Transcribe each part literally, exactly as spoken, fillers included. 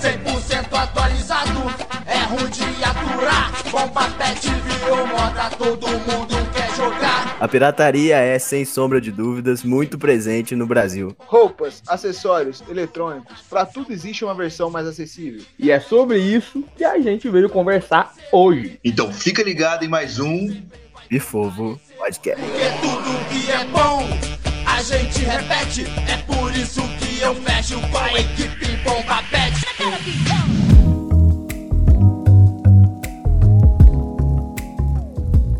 cem por cento atualizado, é ruim de aturar. Bomba pet virou moda, todo mundo quer jogar. A pirataria é, sem sombra de dúvidas, muito presente no Brasil. Roupas, acessórios, eletrônicos, pra tudo existe uma versão mais acessível. E é sobre isso que a gente veio conversar hoje. Então fica ligado em mais um Bifovo Podcast. Porque tudo que é bom, a gente repete. É por isso que eu fecho com a equipe Bomba Pet.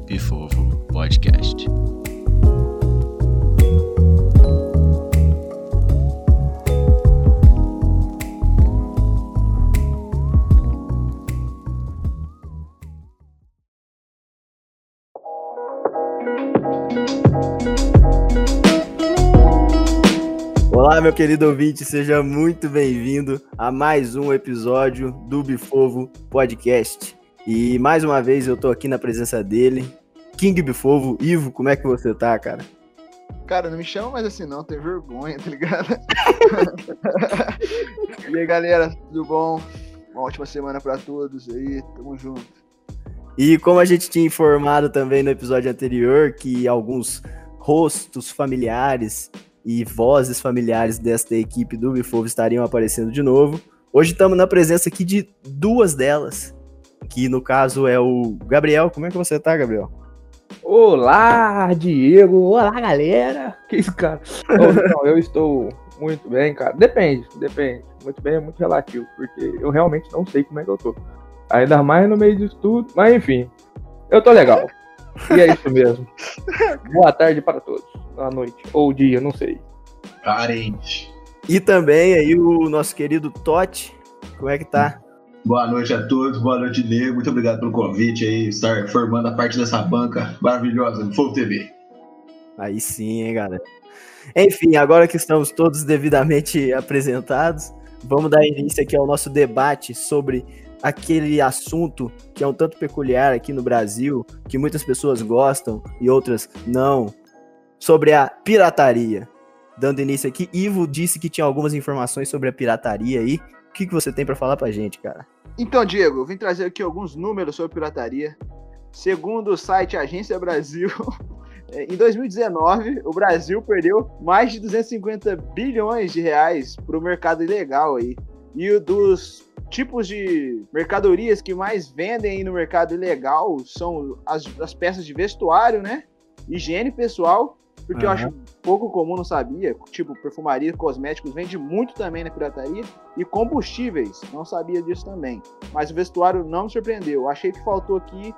Bifovo Podcast. Olá, meu querido ouvinte, seja muito bem-vindo a mais um episódio do Bifovo Podcast. E mais uma vez eu tô aqui na presença dele, King Bifovo. Ivo, como é que você tá, cara? Cara, não me chama mais assim não, tenho vergonha, tá ligado? E aí, galera, tudo bom? Uma ótima semana pra todos aí, tamo junto. E como a gente tinha informado também no episódio anterior, que alguns rostos familiares e vozes familiares desta equipe do Bifovo estariam aparecendo de novo. Hoje estamos na presença aqui de duas delas, que no caso é o Gabriel. Como é que você tá, Gabriel? Olá, Diego! Olá, galera! Que isso, cara? Oh, não, eu estou muito bem, cara. Depende, depende. Muito bem é muito relativo, porque eu realmente não sei como é que eu tô. Ainda mais no meio disso tudo, mas enfim, eu tô legal. E é isso mesmo. Boa tarde para todos. À noite, ou dia, não sei. Parente. E também aí o nosso querido Totti. Como é que tá? Boa noite a todos, boa noite, Diego. Muito obrigado pelo convite aí, estar formando a parte dessa banca maravilhosa do Fogo T V. Aí sim, hein, galera. Enfim, agora que estamos todos devidamente apresentados, vamos dar início aqui ao nosso debate sobre aquele assunto que é um tanto peculiar aqui no Brasil, que muitas pessoas gostam e outras não, sobre a pirataria. Dando início aqui, Ivo disse que tinha algumas informações sobre a pirataria aí. O que, que você tem para falar pra gente, cara? Então, Diego, eu vim trazer aqui alguns números sobre pirataria. Segundo o site Agência Brasil, em dois mil e dezenove, o Brasil perdeu mais de duzentos e cinquenta bilhões de reais pro mercado ilegal aí. E o dos tipos de mercadorias que mais vendem aí no mercado ilegal são as, as peças de vestuário, né? Higiene pessoal, porque uhum. eu acho pouco comum, não sabia, tipo perfumaria, cosméticos, vende muito também na pirataria, e combustíveis, não sabia disso também, mas o vestuário não me surpreendeu, achei que faltou aqui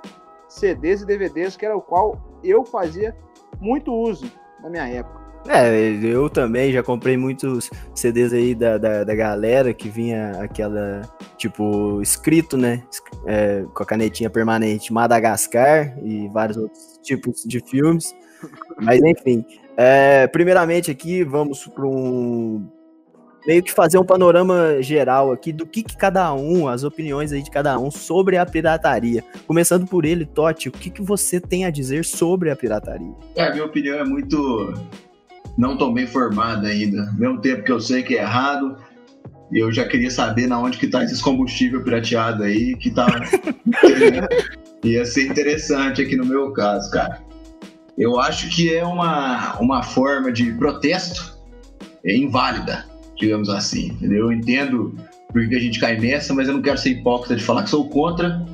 C Ds e D V Ds, que era o qual eu fazia muito uso na minha época. É, eu também já comprei muitos C Ds aí da, da, da galera que vinha aquela, tipo, escrito, né, é, com a canetinha permanente Madagascar e vários outros tipos de filmes, mas enfim, é, primeiramente aqui vamos para um, meio que fazer um panorama geral aqui do que, que cada um, as opiniões aí de cada um sobre a pirataria. Começando por ele, Totti, o que, que você tem a dizer sobre a pirataria? É, a minha opinião é muito... não tão bem formado ainda, ao mesmo tempo que eu sei que é errado, eu já queria saber na onde que tá esses combustível pirateado aí, que tá... Ia ser interessante aqui no meu caso, cara. Eu acho que é uma, uma forma de protesto inválida, digamos assim, entendeu? Eu entendo por que a gente cai nessa, mas eu não quero ser hipócrita de falar que sou contra,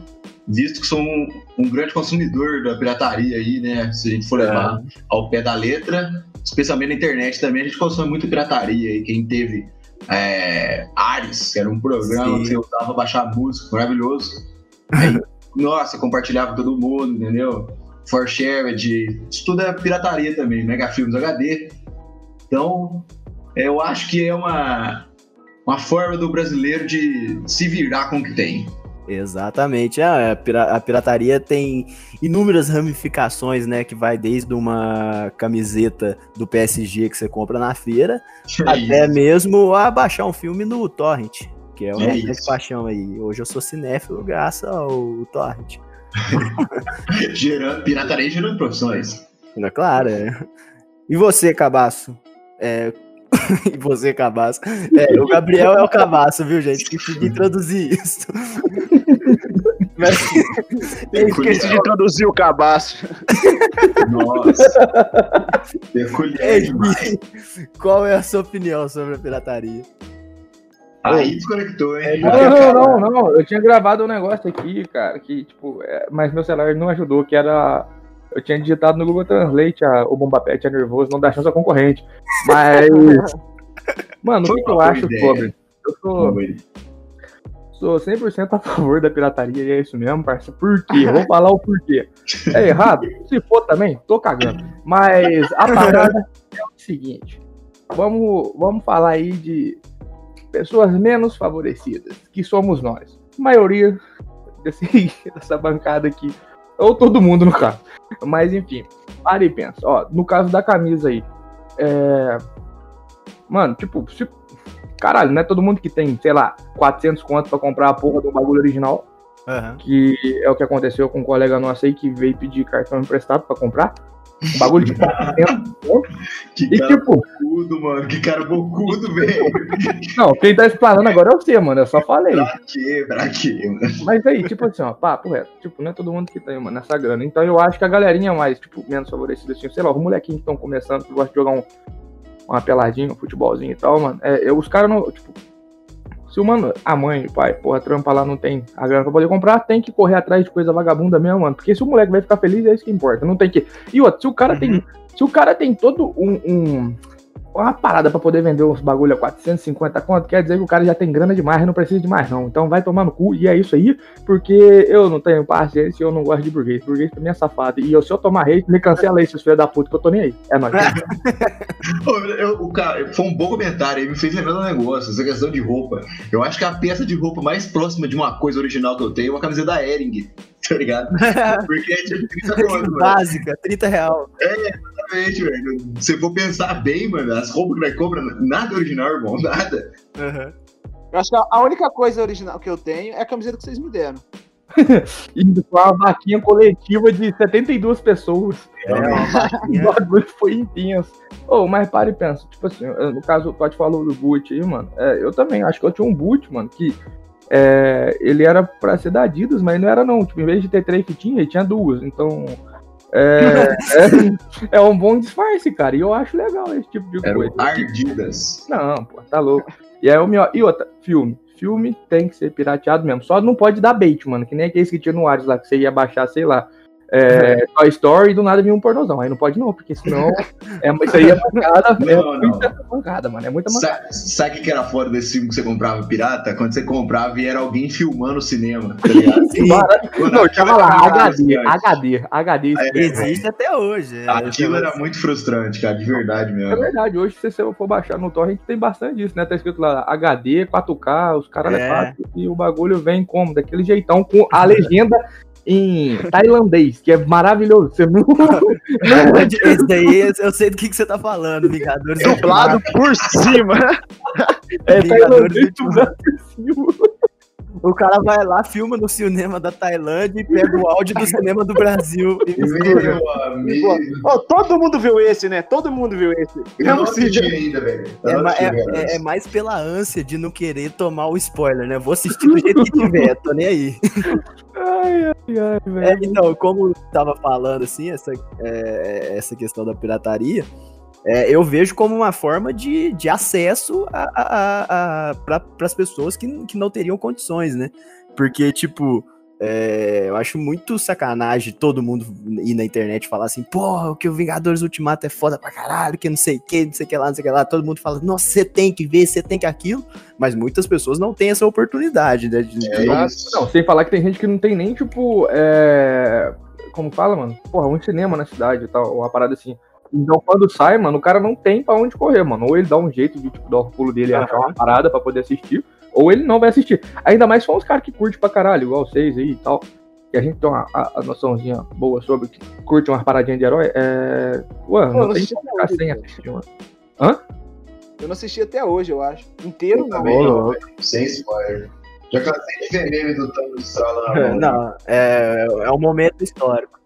visto que sou um, um grande consumidor da pirataria aí, né? Se a gente for levar é. ao pé da letra, especialmente na internet também, a gente consome muito pirataria aí. Quem teve é, Ares, que era um programa Sim. que você usava pra baixar música, maravilhoso. Aí, nossa, compartilhava com todo mundo, entendeu? four shared, isso tudo é pirataria também, Mega Filmes H D. Então, eu acho que é uma, uma forma do brasileiro de se virar com o que tem. Exatamente, a pirataria tem inúmeras ramificações, né, que vai desde uma camiseta do P S G que você compra na feira, que até isso. mesmo a baixar um filme no Torrent, que é uma paixão aí, hoje eu sou cinéfilo graças ao Torrent. Gerando, pirataria gerando profissões. Claro, é. E você, Cabaço, é, E você, cabaço. É, o Gabriel é o cabaço, viu, gente? Esqueci de introduzir isso. Mas... Esqueci de introduzir o cabaço. Nossa. Peculiar demais. Qual é a sua opinião sobre a pirataria? Aí desconectou, hein? Não, não, não, não. Eu tinha gravado um negócio aqui, cara, que, tipo, é... mas meu celular não ajudou, que era... Eu tinha digitado no Google Translate a, o Bomba Pet é nervoso, não dá chance a concorrente. Mas... Mano, o que, que eu acho sobre? Eu sou, sou cem por cento a favor da pirataria e é isso mesmo, parceiro. Por quê? Vou falar o porquê. É errado? Se for também, tô cagando. Mas a parada é o seguinte. Vamos, vamos falar aí de pessoas menos favorecidas, que somos nós. A maioria desse, dessa bancada aqui. Ou todo mundo, no caso. Mas, enfim. Para e pensa. Ó, no caso da camisa aí. É... Mano, tipo... Se... Caralho, não é todo mundo que tem, sei lá, quatrocentos contos pra comprar a porra do bagulho original. Uhum. Que é o que aconteceu com um colega nosso aí que veio pedir cartão emprestado pra comprar. Um bagulho de quatrocentos contos. Que e, cara tipo... bocudo, mano. Que cara bocudo, velho. Não, quem tá explanando agora é você, mano. Eu só falei. Pra quê? Pra quê, mano? Mas aí, tipo assim, ó. Papo reto. Tipo, não é todo mundo que tem, mano, essa grana. Então eu acho que a galerinha mais, tipo, menos favorecida, assim, sei lá, os molequinhos que estão começando, que gostam de jogar um, uma peladinha, um futebolzinho e tal, mano. É, eu, os caras não, tipo... Se o mano, a mãe, o pai, porra, trampa lá, não tem a grana pra poder comprar, tem que correr atrás de coisa vagabunda mesmo, mano. Porque se o moleque vai ficar feliz, é isso que importa. Não tem que... E outro, se o cara uhum. tem... Se o cara tem todo um... um uma parada pra poder vender uns bagulho a quatrocentos e cinquenta conto, quer dizer que o cara já tem grana demais, não precisa de mais não. Então vai tomar no cu, e é isso aí, porque eu não tenho paciência e eu não gosto de burguês. Burguês também é safado. E eu, se eu tomar hate, me cancela aí, seus filhos da puta, que eu tô nem aí. É nóis. O cara, foi um bom comentário aí, me fez lembrar um negócio, essa questão de roupa. Eu acho que a peça de roupa mais próxima de uma coisa original que eu tenho é uma camiseta da Hering. Tá ligado? Porque é tipo trinta conto, básica, trinta real. É, exatamente, velho. Se for pensar bem, mano, as roupas que nós compramos, nada original, irmão, nada. Uhum. Eu acho que a única coisa original que eu tenho é a camiseta que vocês me deram. E foi uma vaquinha coletiva de setenta e duas pessoas. É, é. O bagulho foi intenso. Oh, mas para e pensa, tipo assim, no caso, o Totti falou do boot aí, mano. É, eu também, acho que eu tinha um boot, mano, que... É, ele era pra ser da Adidas, mas não era não, tipo, em vez de ter três fitinhas, ele tinha duas, então é, é, é um bom disfarce, cara, e eu acho legal esse tipo de era coisa. Era Adidas. Não, pô, tá louco. E aí o meu, e outra, filme, filme tem que ser pirateado mesmo, só não pode dar bait, mano, que nem aquele que tinha no Ares lá, que você ia baixar, sei lá, é, Toy Story e do nada vinha um pornozão, aí não pode não, porque senão é, isso aí é mancada, não, é não. Muita mancada, mano, é muita mancada. Sabe o que era fora desse filme que você comprava pirata? Quando você comprava e era alguém filmando o cinema, tá ligado? Sim. Mano, não, tava lá, H D, H D, H D. Existe até hoje. É, aquilo era muito frustrante, cara, de verdade mesmo. É verdade, hoje se você for baixar no Torrent tem bastante disso, né? Tá escrito lá, H D, quatro K, os caras é quatro, e o bagulho vem como? Daquele jeitão, com a legenda... em tailandês, que é maravilhoso. Você não... Esse daí, eu sei do que, que você tá falando, Vingadores. Dublado é por cima. É, é tailandês dublado por cima. O cara vai lá, filma no cinema da Tailândia e pega o áudio do cinema do Brasil. Meu amigo. Oh, todo mundo viu esse, né? Todo mundo viu esse. Eu não, não assisti ainda, velho. É, ma- é, é mais pela ânsia de não querer tomar o spoiler, né? Vou assistir do jeito que tiver, tô nem aí. Ai, ai, ai, velho. É, então, como eu tava falando, assim, essa, é, essa questão da pirataria, é, eu vejo como uma forma de, de acesso a, a, a, a, para as pessoas que, que não teriam condições, né? Porque, tipo, é, eu acho muito sacanagem todo mundo ir na internet e falar assim, porra, o que o Vingadores Ultimato é foda pra caralho, que não sei o que, não sei o que lá, não sei o que lá. Todo mundo fala, nossa, você tem que ver, você tem que aquilo. Mas muitas pessoas não têm essa oportunidade, né? De, de... É, não, sem falar que tem gente que não tem nem, tipo, é... como fala, mano? Porra, um cinema na cidade e tal, uma parada assim. Então, quando sai, mano, o cara não tem pra onde correr, mano. Ou ele dá um jeito de, tipo, dar o pulo dele e achar uma parada pra poder assistir, ou ele não vai assistir. Ainda mais são os caras que curtem pra caralho, igual vocês aí e tal. E a gente tem uma a, a noçãozinha boa sobre que curte umas paradinhas de herói. É... Ué, não, não tem que ficar hoje, sem assistir, mano. Hã? Eu não assisti até hoje, eu acho. Inteiro não. Também, sem spoiler. Já cansei de ver meme do Thanos estralando na mão. Não, é, é um momento histórico.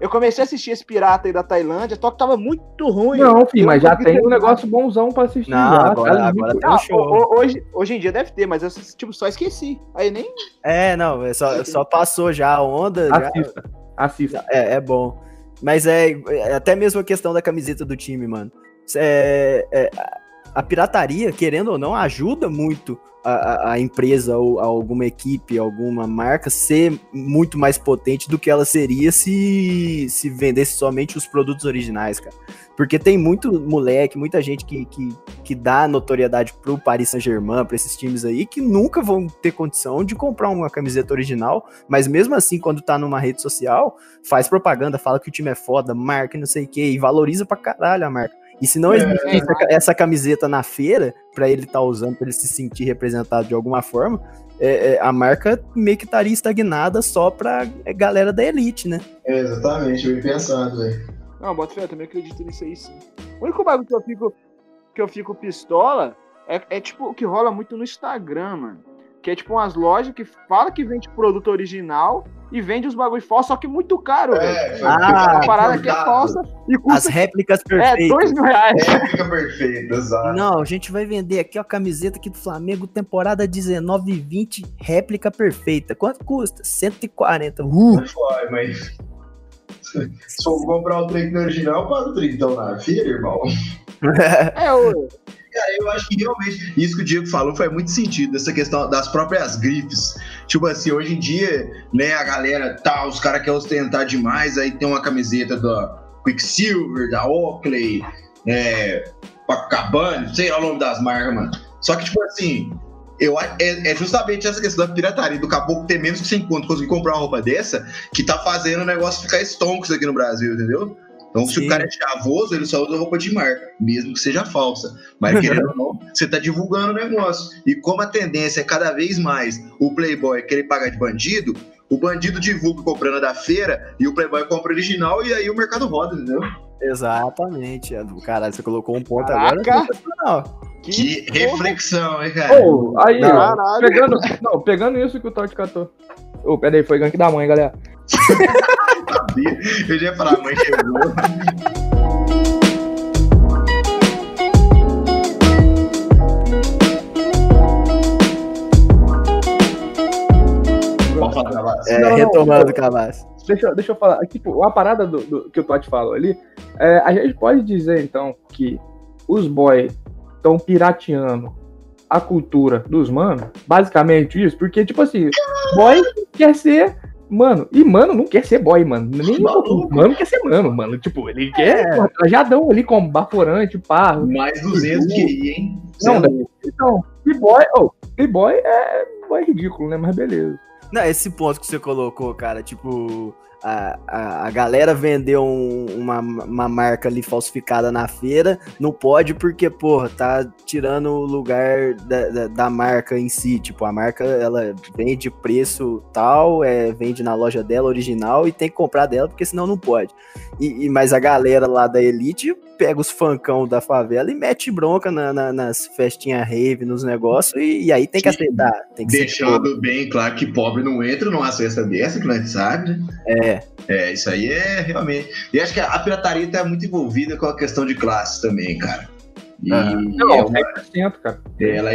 Eu comecei a assistir esse pirata aí da Tailândia, só que tava muito ruim. Não, filho, mas já tem um negócio bonzão pra assistir. Não, já, agora, tá agora tem um show. Hoje, hoje em dia deve ter, mas eu tipo, só esqueci. Aí nem... É, não, só, só passou já a onda. Assista, já... assista. É, é bom. Mas é, é até mesmo a questão da camiseta do time, mano. É, é, a pirataria, querendo ou não, ajuda muito a, a empresa ou a alguma equipe, alguma marca ser muito mais potente do que ela seria se, se vendesse somente os produtos originais, cara. Porque tem muito moleque, muita gente que, que, que dá notoriedade pro Paris Saint Germain, pra esses times aí, que nunca vão ter condição de comprar uma camiseta original, mas mesmo assim, quando tá numa rede social, faz propaganda, fala que o time é foda, marca e não sei o que, e valoriza pra caralho a marca. E se não existe é, é. essa camiseta na feira, pra ele estar tá usando, pra ele se sentir representado de alguma forma, é, é, a marca meio que estaria estagnada só pra galera da elite, né? É, exatamente, bem pensado, velho. Não, bota fé, eu também acredito nisso aí, sim. O único bagulho que eu fico, que eu fico pistola é, é tipo o que rola muito no Instagram, mano. Que é tipo umas lojas que falam que vende produto original e vende os bagulho falsos, só que muito caro, é, velho. Ah, a parada que é falsa e custa... As réplicas perfeitas. É, dois mil reais. Réplica perfeita, exato. Não, a gente vai vender aqui, ó, camiseta aqui do Flamengo, temporada dezenove e vinte, réplica perfeita. Quanto custa? cento e quarenta. Uh! Não foi, mas... Se for comprar o trem original, paga o trem então na feira, irmão. É, ô... Cara, eu acho que realmente isso que o Diego falou faz muito sentido, essa questão das próprias grifes. Tipo assim, hoje em dia, né, a galera tá, os caras querem ostentar demais, aí tem uma camiseta da Quicksilver, da Oakley, é, Cabane, sei lá o nome das marcas, mano. Só que, tipo assim, eu, é, é justamente essa questão da pirataria, do caboclo ter menos que você encontra, conseguir comprar uma roupa dessa, que tá fazendo o negócio ficar estonks aqui no Brasil, entendeu? Então, se Sim. o cara é chavoso, ele só usa roupa de marca, mesmo que seja falsa. Mas, querendo ou não, você tá divulgando o negócio. E como a tendência é cada vez mais o playboy querer pagar de bandido, o bandido divulga comprando da feira e o playboy compra original e aí o mercado roda, entendeu? Exatamente. Caralho, você colocou um ponto Caraca. agora. Não. Que, que reflexão, hein, cara? Oh, aí, não, ó, pegando, não, pegando isso que o Totti catou. Ô, oh, peraí, foi gank da mãe, galera. Eu já ia falar, a mãe chegou. É, não, não, retomando o Cavassi. Deixa, deixa eu falar. Tipo, a parada do, do, que o Totti falou ali, é, a gente pode dizer, então, que os boys estão pirateando a cultura dos manos, basicamente isso, porque, tipo assim, boy quer ser... Mano, e mano não quer ser boy, mano. Nem mano, mano quer ser mano, mano. Tipo, ele quer é. trajadão ali como baforante, parro. Mais duzentos que ia, hein? Não, não. Então, e boy, oh, e boy é boy ridículo, né? Mas beleza. Não, esse ponto que você colocou, cara, tipo, a, a, a galera vendeu um, uma, uma marca ali falsificada na feira, não pode porque, porra, tá tirando o lugar da, da, da marca em si, tipo, a marca, ela vende preço tal, é, vende na loja dela original e tem que comprar dela porque senão não pode. E, e, mas a galera lá da elite pega os funkão da favela e mete bronca na, na, nas festinhas rave, nos negócios, e, e aí tem que aceitar. Tem que deixando bem claro que pobre não entra numa festa dessa, que nós sabe, né? É. É, isso aí é realmente... E acho que a pirataria tá muito envolvida com a questão de classe também, cara. E ah, não, é uma, cara. Ela é,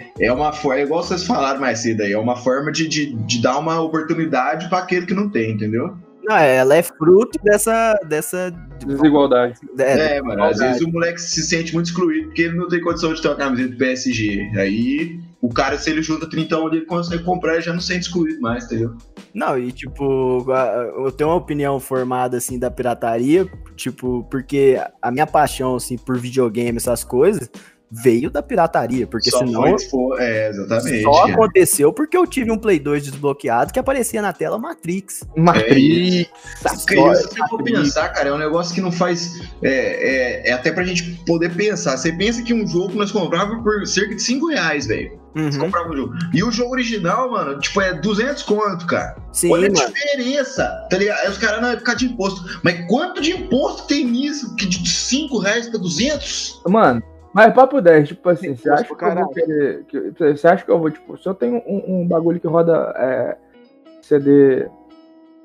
é, é uma forma, é igual vocês falaram mais cedo aí, é uma forma de, de, de dar uma oportunidade para aquele que não tem, entendeu? Não, ela é fruto dessa, dessa... desigualdade. É, é, mano, às vezes o moleque se sente muito excluído porque ele não tem condição de ter uma camiseta do P S G. Aí, o cara, se ele junta trinta, ele consegue comprar e já não se sente excluído mais, entendeu? Não, e tipo, eu tenho uma opinião formada, assim, da pirataria, tipo, porque a minha paixão, assim, por videogame, essas coisas... veio da pirataria, porque só senão foi, foi, é, exatamente, só cara. aconteceu porque eu tive um Play dois desbloqueado que aparecia na tela Matrix. Matrix! É, isso que eu vou pensar, cara, é um negócio que não faz... É, é, é até pra gente poder pensar. Você pensa que um jogo nós comprávamos por cerca de cinco reais, velho. Uhum. Você comprava um jogo. E o jogo original, mano, tipo, é duzentos conto, cara. Sim, olha mano. a diferença, tá ligado? Aí os caras não vão ficar de imposto. Mas quanto de imposto tem nisso? Que de cinco reais pra duzentos? Mano... Mas papo dez, tipo assim, você acha, que eu vou querer, que, você acha que eu vou, tipo, se eu tenho um, um bagulho que roda é, C D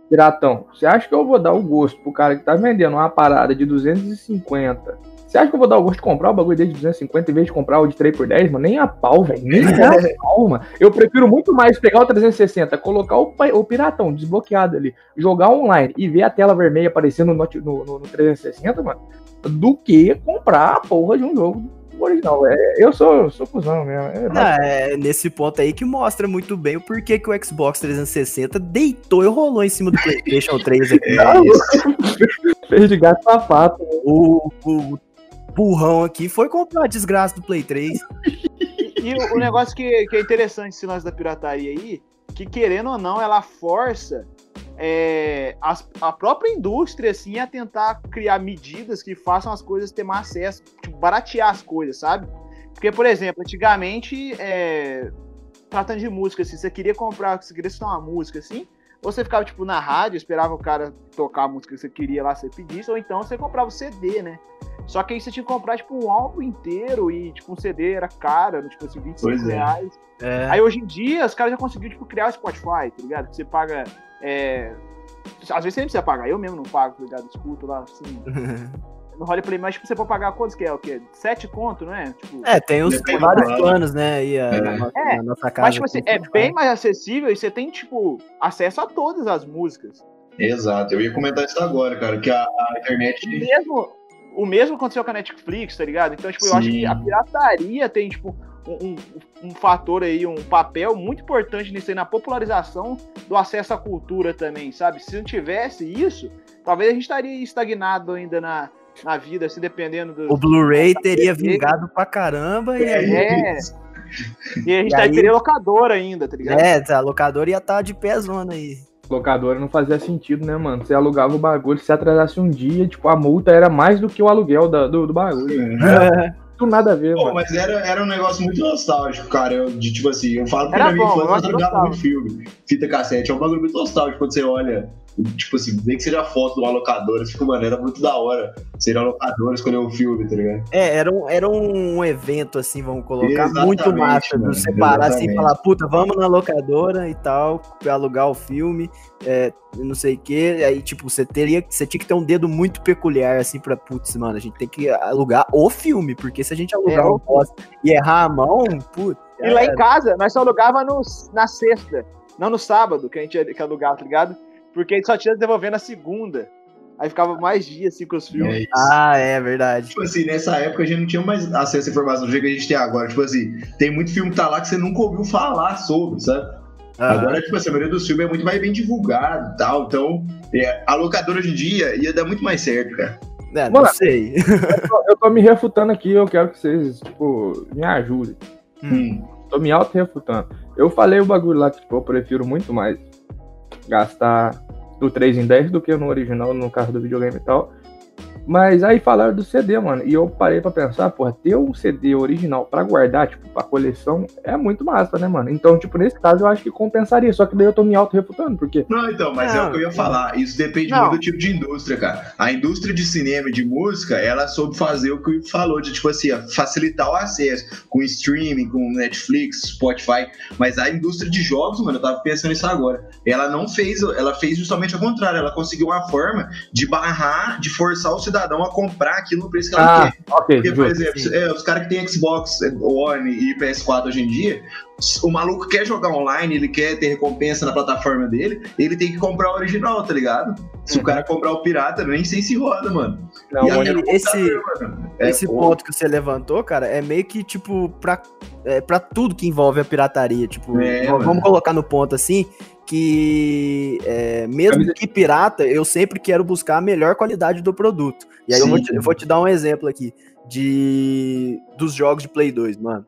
Piratão, você acha que eu vou dar o gosto pro cara que tá vendendo uma parada de duzentos e cinquenta? Você acha que eu vou dar o gosto de comprar o bagulho dele de duzentos e cinquenta em vez de comprar o de três por dez, mano? Nem a pau, velho. Nem a pau, mano. Eu prefiro muito mais pegar o trezentos e sessenta, colocar o, o piratão desbloqueado ali, jogar online e ver a tela vermelha aparecendo no, no, no trezentos e sessenta, mano, do que comprar a porra de um jogo original. É, eu sou, sou cuzão mesmo. É, ah, é nesse ponto aí que mostra muito bem o porquê que o Xbox trezentos e sessenta deitou e rolou em cima do PlayStation três aqui. Fez de gato pra fato. O, o burrão aqui foi comprar a desgraça do Play três. E, e o, o negócio que, que é interessante esse lance da pirataria aí, que querendo ou não, ela força é, a, a própria indústria assim, a tentar criar medidas que façam as coisas ter mais acesso, tipo, baratear as coisas, sabe? Porque, por exemplo, antigamente, é, tratando de música, assim, você queria comprar, você queria escutar uma música assim, ou você ficava tipo na rádio, esperava o cara tocar a música que você queria lá, você pedisse, ou então você comprava o C D, né? Só que aí você tinha que comprar, tipo, um álbum inteiro e, tipo, um C D era caro, tipo, assim, vinte e cinco reais. É. É. Aí, hoje em dia, os caras já conseguiram, tipo, criar o Spotify, tá ligado? Que você paga, é... às vezes você nem precisa pagar, eu mesmo não pago, tá ligado? Escuto lá, assim, no roleplay, mas, tipo, você pode pagar quantos que é, o quê? Sete conto, né? Tipo, é, tem os tem vários planos, né, aí, a, é. Nossa, é. Na nossa casa. Mas, tipo, assim, é bem mais acessível e você tem, tipo, acesso a todas as músicas. Exato, eu ia comentar isso agora, cara, que a, a internet... Mesmo... O mesmo aconteceu com a Netflix, tá ligado? Então, tipo, Sim. eu acho que a pirataria tem, tipo, um, um, um fator aí, um papel muito importante nisso aí, na popularização do acesso à cultura também, sabe? Se não tivesse isso, talvez a gente estaria estagnado ainda na, na vida, assim, dependendo do... O Blu-ray teria vingado pra caramba e... É, é. E a gente e aí... teria locadora ainda, tá ligado? É, a locadora ia estar de pezona aí. Locadora não fazia sentido, né, mano? Você alugava o bagulho, se atrasasse um dia, tipo, a multa era mais do que o aluguel da, do, do bagulho. Né? Não nada a ver, pô, mano. Mas era, era um negócio muito nostálgico, cara. Eu, de, tipo assim, eu falo que na minha infância eu jogava muito filme. Fita cassete é um bagulho muito nostálgico quando você olha, tipo assim, nem que seja foto de uma locadora, fica, mano, era muito da hora. Seria locadora, escolher um filme, tá ligado? É, era um, era um evento, assim, vamos colocar, exatamente, muito massa, mano, de você parar assim e falar, puta, vamos na locadora e tal, pra alugar o filme, é, não sei o quê. Aí, tipo, você teria, você tinha que ter um dedo muito peculiar, assim, pra, putz, mano, a gente tem que alugar o filme, porque se a gente alugar é, o posto e errar a mão, putz. E lá era... em casa, nós só alugava no, na sexta, não no sábado, que a gente que alugava, tá ligado? Porque a gente só tinha de devolver na segunda. Aí ficava mais dias assim com os filmes. É ah, é verdade. Tipo assim, nessa época a gente não tinha mais acesso à informação do jeito que a gente tem agora. Tipo assim, tem muito filme que tá lá que você nunca ouviu falar sobre, sabe? Ah. Agora, tipo assim, a maioria dos filmes é muito mais bem divulgado e tal. Então, é, a locadora hoje em dia ia dar muito mais certo, cara. É, não sei. eu, tô, eu tô me refutando aqui, eu quero que vocês, tipo, me ajudem. Hum. Tô me auto-refutando. Eu falei o bagulho lá que, tipo, eu prefiro muito mais gastar do três em dez do que no original, no carro do videogame e tal. Mas aí falaram do C D, mano. E eu parei pra pensar, porra, ter um C D original pra guardar, tipo, pra coleção, é muito massa, né, mano? Então, tipo, nesse caso eu acho que compensaria. Só que daí eu tô me auto-refutando, porque... Não, então, mas não, é o que eu ia falar. Isso depende não. muito do tipo de indústria, cara. A indústria de cinema e de música, ela soube fazer o que o Ivo falou, de, tipo assim, facilitar o acesso com streaming, com Netflix, Spotify. Mas a indústria de jogos, mano, eu tava pensando nisso agora. Ela não fez... Ela fez justamente o contrário. Ela conseguiu uma forma de barrar, de forçar o cidadão a comprar aquilo no preço que ela ah, quer. Okay, porque, por justo, exemplo, é, os caras que tem Xbox One e P S quatro hoje em dia, o maluco quer jogar online, ele quer ter recompensa na plataforma dele, ele tem que comprar o original, tá ligado? Se uhum. o cara comprar o pirata, nem sei se roda, mano. Não, mano, esse, mano. É, esse ponto que você levantou, cara, é meio que, tipo, pra, é, pra tudo que envolve a pirataria, tipo, é, vamos mano. colocar no ponto, assim, que é, mesmo que pirata, eu sempre quero buscar a melhor qualidade do produto. E aí eu vou, te, eu vou te dar um exemplo aqui de, dos jogos de Play dois, mano.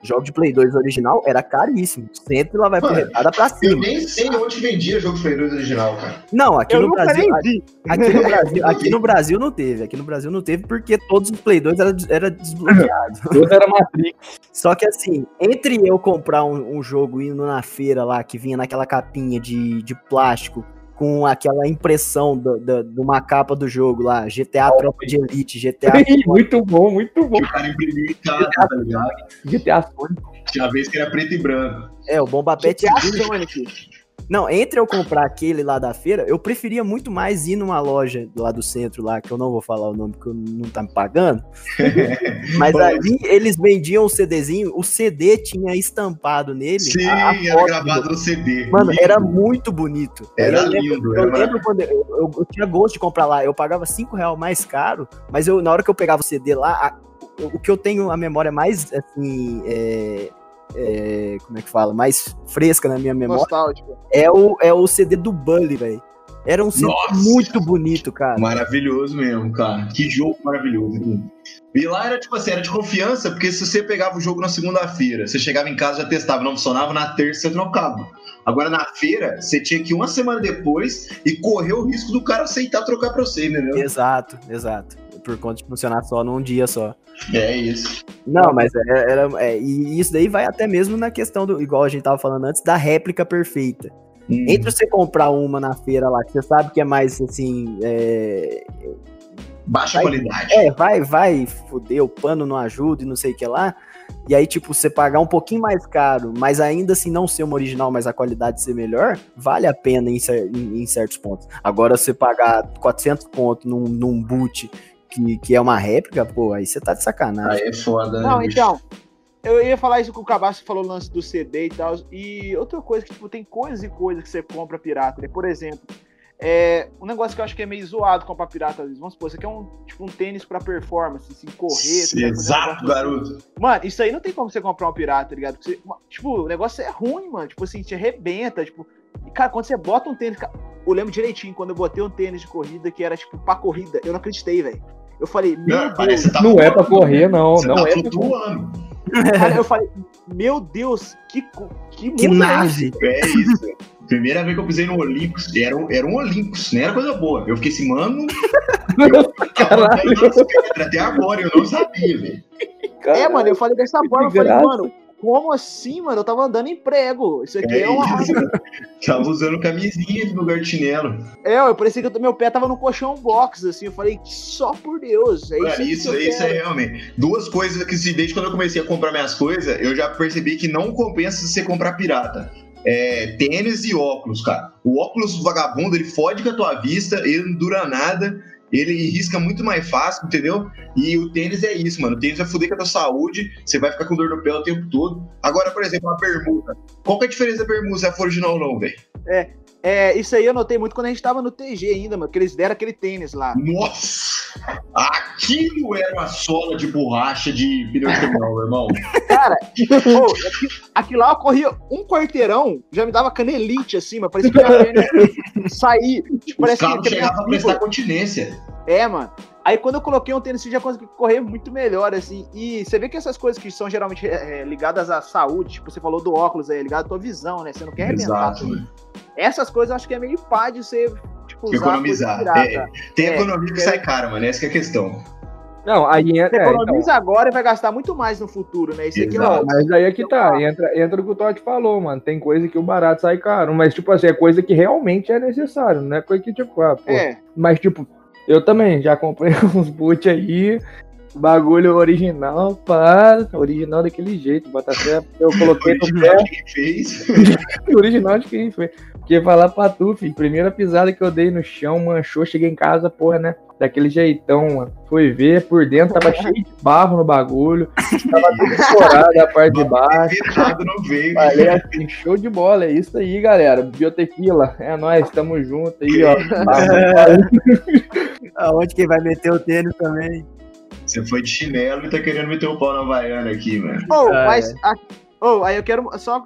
Jogo de Play dois original era caríssimo. Sempre lá vai porretada pra cima. Eu nem sei onde vendia jogo de Play dois original, cara. Não, aqui eu no Brasil. Aqui, aqui, no Brasil aqui no Brasil não teve. Aqui no Brasil não teve porque todos os Play dois eram era desbloqueados. Todos eram Matrix. Só que assim, entre eu comprar um, um jogo indo na feira lá, que vinha naquela capinha de, de plástico, com aquela impressão do, do, de uma capa do jogo lá, G T A oh, Tropa de Elite, G T A... muito bom, muito bom. O cara imprimiu em casa, tá ligado? G T A Sonic. Tinha vez que era preto e branco. É, o Bomba Pet... G T A Sonic. Não, entre eu comprar aquele lá da feira, eu preferia muito mais ir numa loja lá do centro, lá, que eu não vou falar o nome, porque não tá me pagando. Mas ali eles vendiam o CDzinho, o C D tinha estampado nele. Sim, a, a era gravado no C D. Mano, lindo. Era muito bonito. Era eu lindo. Lembro, era eu lembro quando eu, eu, eu tinha gosto de comprar lá, eu pagava cinco reais mais caro, mas eu, na hora que eu pegava o C D lá, a, o que eu tenho a memória mais, assim, é, é, como é que fala? Mais fresca na minha memória. Nostálgica. É o, é o C D do Bunny, velho. Era um C D Nossa, muito bonito, cara. Maravilhoso mesmo, cara. Que jogo maravilhoso. E lá era tipo assim, era de confiança, porque se você pegava o jogo na segunda-feira, você chegava em casa, já testava, não funcionava, na terça você trocava. Agora, na feira, você tinha que ir uma semana depois e correr o risco do cara aceitar trocar pra você, entendeu? Exato, exato. Por conta de funcionar só num dia só. É isso. Não, mas era, é, e isso daí vai até mesmo na questão do, igual a gente tava falando antes, da réplica perfeita. Hum. Entre você comprar uma na feira lá, que você sabe que é mais, assim, é... baixa vai, qualidade. É, vai, vai, foder, o pano não ajuda e não sei o que lá. E aí, tipo, você pagar um pouquinho mais caro, mas ainda assim não ser uma original, mas a qualidade ser melhor, vale a pena em, em, em certos pontos. Agora, você pagar quatrocentos contos num, num boot que, que é uma réplica, pô, aí você tá de sacanagem. Aí é foda, né? Não, bicho? Então... Eu ia falar isso que o Cabasso falou, o lance do C D e tal, e outra coisa que, tipo, tem coisas e coisas que você compra pirata, né? Por exemplo, é, um negócio que eu acho que é meio zoado comprar pirata, vamos supor, isso aqui é um, tipo, um tênis pra performance, assim, correr... Sim, exato, um garoto! Assim. Mano, isso aí não tem como você comprar um pirata, tá ligado? Porque você, tipo, o negócio é ruim, mano, tipo assim, te arrebenta, tipo... E, cara, quando você bota um tênis... Cara, eu lembro direitinho, quando eu botei um tênis de corrida que era, tipo, pra corrida, eu não acreditei, velho. Eu falei, meu não, Deus... Tá não é pra correr, não, não tá é flutuando. Cara, eu falei, meu Deus, que que, que nave! É isso. Primeira vez que eu pisei no Olympus, era, era um Olympus, não era coisa boa. Eu fiquei assim, mano. Eu tava pedra até agora, eu não sabia, velho. É, mano, eu falei dessa forma, eu falei, mano, como assim, mano? Eu tava andando em prego. Isso aqui é, é uma. Tava usando camisinha no lugar de chinelo. É, eu parecia que meu pé tava no colchão box, assim. Eu falei, só por Deus. É Cara, isso, isso, que isso é realmente. Duas coisas que, desde quando eu comecei a comprar minhas coisas, eu já percebi que não compensa você comprar pirata. É, tênis e óculos, cara. O óculos vagabundo, ele fode com a tua vista, ele não dura nada. Ele risca muito mais fácil, entendeu? E o tênis é isso, mano. O tênis vai foder com a tua saúde, você vai ficar com dor no pé o tempo todo. Agora, por exemplo, a bermuda. Qual que é a diferença da bermuda se é original ou não, velho? É, é, isso aí eu notei muito quando a gente tava no T G ainda, mano, que eles deram aquele tênis lá. Nossa! Aquilo era uma sola de borracha de pneu de meu irmão. Cara, pô, aqui, aqui lá eu corria um quarteirão, já me dava canelite assim, mas parecia que eu ia sair. Tipo, os caras chegavam a prestar continência. É, mano. Aí quando eu coloquei um tênis, eu já consegui correr muito melhor, assim. E você vê que essas coisas que são geralmente é, ligadas à saúde, tipo, você falou do óculos aí, ligado à tua visão, né? Você não quer arrebentar. Exato, né? Essas coisas eu acho que é meio pá de você, tipo, usar economizar. É, tem é, economia que é, sai caro, mano. Essa que é a questão. Não, aí entra. Você é, economiza então... agora e vai gastar muito mais no futuro, né? Isso aqui não. Mas aí é que tá. Entra, entra o que o Totti falou, mano. Tem coisa que o barato sai caro, mas, tipo assim, é coisa que realmente é necessário, não é coisa que, tipo, ah, pô. É. Mas, tipo. Eu também, já comprei uns boot aí, bagulho original, pá, original daquele jeito, bota fé, eu coloquei no pé. Original de quem fez. Original de quem fez. Porque falar pra tu, filho, primeira pisada que eu dei no chão, manchou, cheguei em casa, porra, né, daquele jeitão, mano. Fui ver, por dentro tava cheio de barro no bagulho, tava tudo estourado a parte de baixo. Não veio, falei assim, show de bola, é isso aí, galera, Biotequila, é nóis, tamo junto aí, ó. Aonde que vai meter o tênis também? Você foi de chinelo e tá querendo meter o pau na Havaiana aqui, mano. Oh, ah, mas... É. A, oh, aí eu quero só...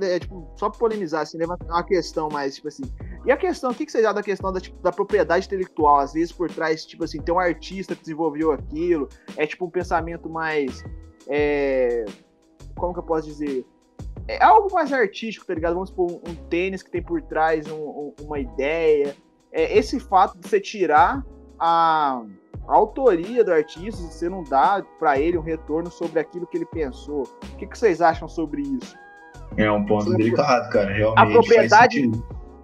É, tipo, só polemizar, assim, levantar uma questão mais, tipo assim... E a questão, o que, que você já da questão da, tipo, da propriedade intelectual? Às vezes, por trás, tipo assim, tem um artista que desenvolveu aquilo, é tipo um pensamento mais... É, como que eu posso dizer... É algo mais artístico, tá ligado? Vamos supor, um, um tênis que tem por trás um, um, uma ideia... É, esse fato de você tirar a, a autoria do artista, você não dá pra ele um retorno sobre aquilo que ele pensou. O que, que vocês acham sobre isso? É um ponto sobre delicado, cara. Realmente a propriedade,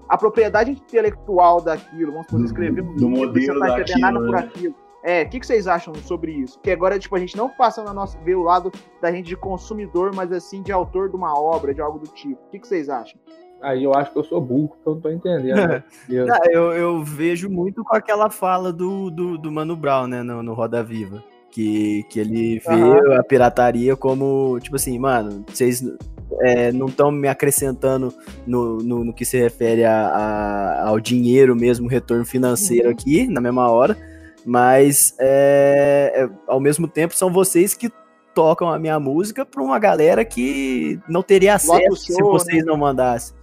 a propriedade intelectual daquilo, vamos poder escrever do, um do livro, modelo você tá daquilo, né? Por aquilo. É, o que, que vocês acham sobre isso? Porque agora, tipo, a gente não passa na nossa, ver o lado da gente de consumidor, mas assim, de autor de uma obra, de algo do tipo. O que, que vocês acham? Aí eu acho que eu sou burro, porque eu não tô entendendo. Né? Não, eu, eu vejo muito com aquela fala do, do, do Mano Brown, né, no, no Roda Viva. Que, que ele vê uhum. a pirataria como, tipo assim, mano, vocês é, não estão me acrescentando no, no, no que se refere a, a, ao dinheiro mesmo, retorno financeiro uhum. aqui, na mesma hora, mas é, é, ao mesmo tempo são vocês que tocam a minha música para uma galera que não teria acesso show, se vocês né? não mandassem.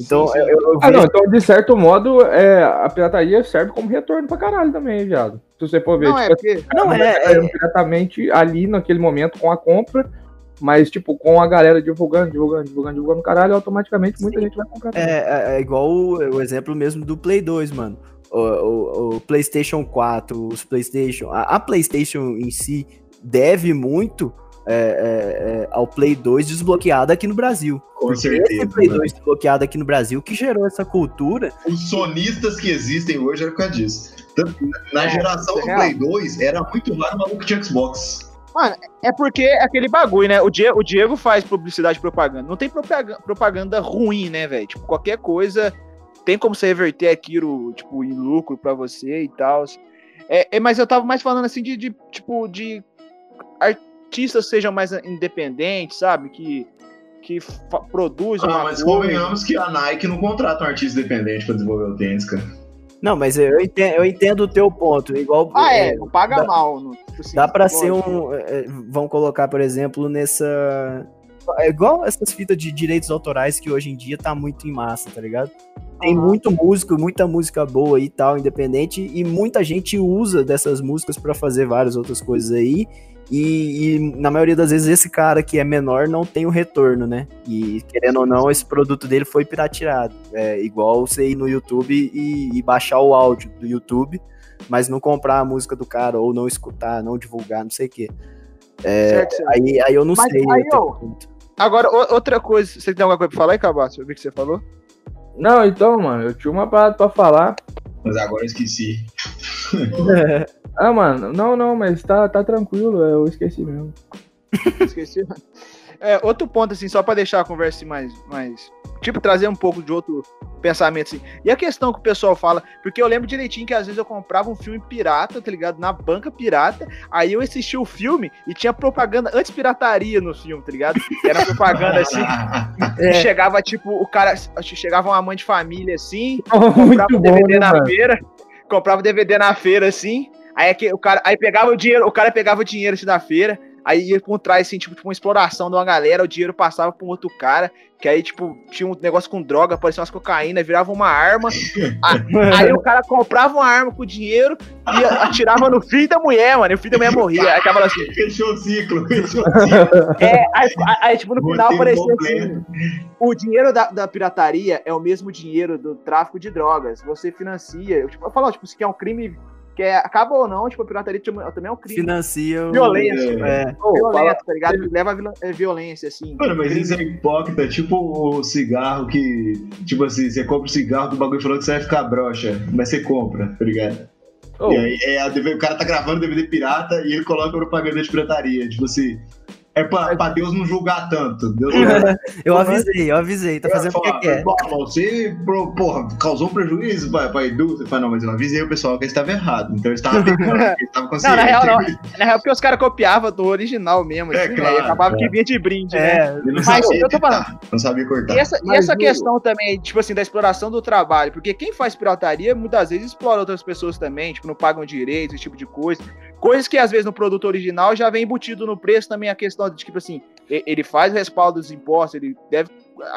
Então, sim, sim. Eu, eu ah, não, então, de certo modo, é, a pirataria serve como retorno pra caralho também, viado. Se você for ver, não, tipo, é, porque... não é, é diretamente ali naquele momento com a compra, mas tipo, com a galera divulgando, divulgando, divulgando, divulgando, caralho, automaticamente muita sim. gente vai comprar. É, é igual o, o exemplo mesmo do Play dois, mano. O, o, o PlayStation quatro, os PlayStation. A, a PlayStation em si deve muito. É, é, é, ao Play dois desbloqueado aqui no Brasil. Com certeza. Esse Play né? dois desbloqueado aqui no Brasil que gerou essa cultura. Os sonistas que existem hoje é por causa disso. Tanto, na é, geração do real. Play dois era muito raro o maluco de Xbox. Mano, é porque é aquele bagulho, né? O Diego, o Diego faz publicidade e propaganda. Não tem propaganda ruim, né, velho? Tipo, qualquer coisa tem como você reverter aquilo, tipo, em lucro pra você e tal. É, é, mas eu tava mais falando assim de, de tipo, de... Art... artistas sejam mais independentes, sabe? Que, que fa- produzem ah, uma mas coisa. Convenhamos que a Nike não contrata um artista independente pra desenvolver o tênis, cara. Não, mas eu entendo, eu entendo o teu ponto. Igual, ah, é, é paga dá, mal. No, assim, dá pra ser ponto. um... É, vão colocar, por exemplo, nessa... É igual essas fitas de direitos autorais que hoje em dia tá muito em massa, tá ligado? Tem muito músico, muita música boa e tal, independente, e muita gente usa dessas músicas pra fazer várias outras coisas aí. E, e na maioria das vezes esse cara que é menor não tem o retorno, né? E querendo ou não, esse produto dele foi pirateado. É igual você ir no YouTube e, e baixar o áudio do YouTube, mas não comprar a música do cara, ou não escutar, não divulgar, não sei o quê. É, certo, certo. Aí, aí eu não mas, sei. Aí, eu... Agora, outra coisa, você tem alguma coisa pra falar aí, Cabasso? Eu vi que você falou. Não, então, mano, eu tinha uma parada pra falar. Mas agora eu esqueci. É. Ah, mano, não, não, mas tá, tá tranquilo, eu esqueci mesmo. Esqueci, mano. É, outro ponto, assim, só pra deixar a conversa mais, mais... Tipo, trazer um pouco de outro pensamento, assim. E a questão que o pessoal fala... Porque eu lembro direitinho que às vezes eu comprava um filme pirata, tá ligado? Na banca pirata. Aí eu assistia o filme e tinha propaganda anti-pirataria no filme, tá ligado? Era propaganda, assim... é. Chegava, tipo, o cara... Chegava uma mãe de família, assim... Comprava D V D na feira. Comprava D V D na feira, assim... Aí, o cara, aí pegava o dinheiro, o cara pegava o dinheiro assim, da feira, aí ia por trás, assim, tipo, tipo, uma exploração de uma galera, o dinheiro passava pra um outro cara, que aí, tipo, tinha um negócio com droga, parecia umas cocaína, virava uma arma, a, aí o cara comprava uma arma com o dinheiro e atirava no filho da mulher, mano, e o filho da mulher morria, aí acabava assim... Fechou o ciclo, fechou o ciclo. É, aí, aí tipo, no final parecia assim, o dinheiro da, da pirataria é o mesmo dinheiro do tráfico de drogas, você financia, eu, tipo, eu falava, tipo, isso aqui é um crime... Que é, acaba ou não, tipo, a pirataria também é um crime. Financia o... Violento, é. Pô, violento fala... tá ligado? Leva a violência, assim. Mano, mas isso é hipócrita, tipo o cigarro que... Tipo assim, você compra o cigarro do bagulho falando que você vai ficar broxa, mas você compra, tá ligado? Oh. E aí é, o cara tá gravando D V D pirata e ele coloca propaganda de pirataria, tipo assim... É pra, pra Deus não julgar tanto. Deus não julgar. Eu avisei, eu avisei. Tá fazendo o que quer. Você, porra, causou um prejuízo pra, pra Edu? Você fala, não, mas eu avisei o pessoal que eles estavam errados. Então eles estavam conscientes. Não, na real, não. Na real, porque os caras copiavam do original mesmo. É, assim, claro. Né? E acabava é. que vinha de brinde, é, né? Não mas sabia eu tô falando. Cortar, não sabia cortar. E essa, e essa questão também, tipo assim, da exploração do trabalho. Porque quem faz pirataria, muitas vezes explora outras pessoas também. Tipo, não pagam direitos, esse tipo de coisa. Coisas que, às vezes, no produto original já vem embutido no preço também a questão de, tipo assim, ele faz o respaldo dos impostos, ele deve...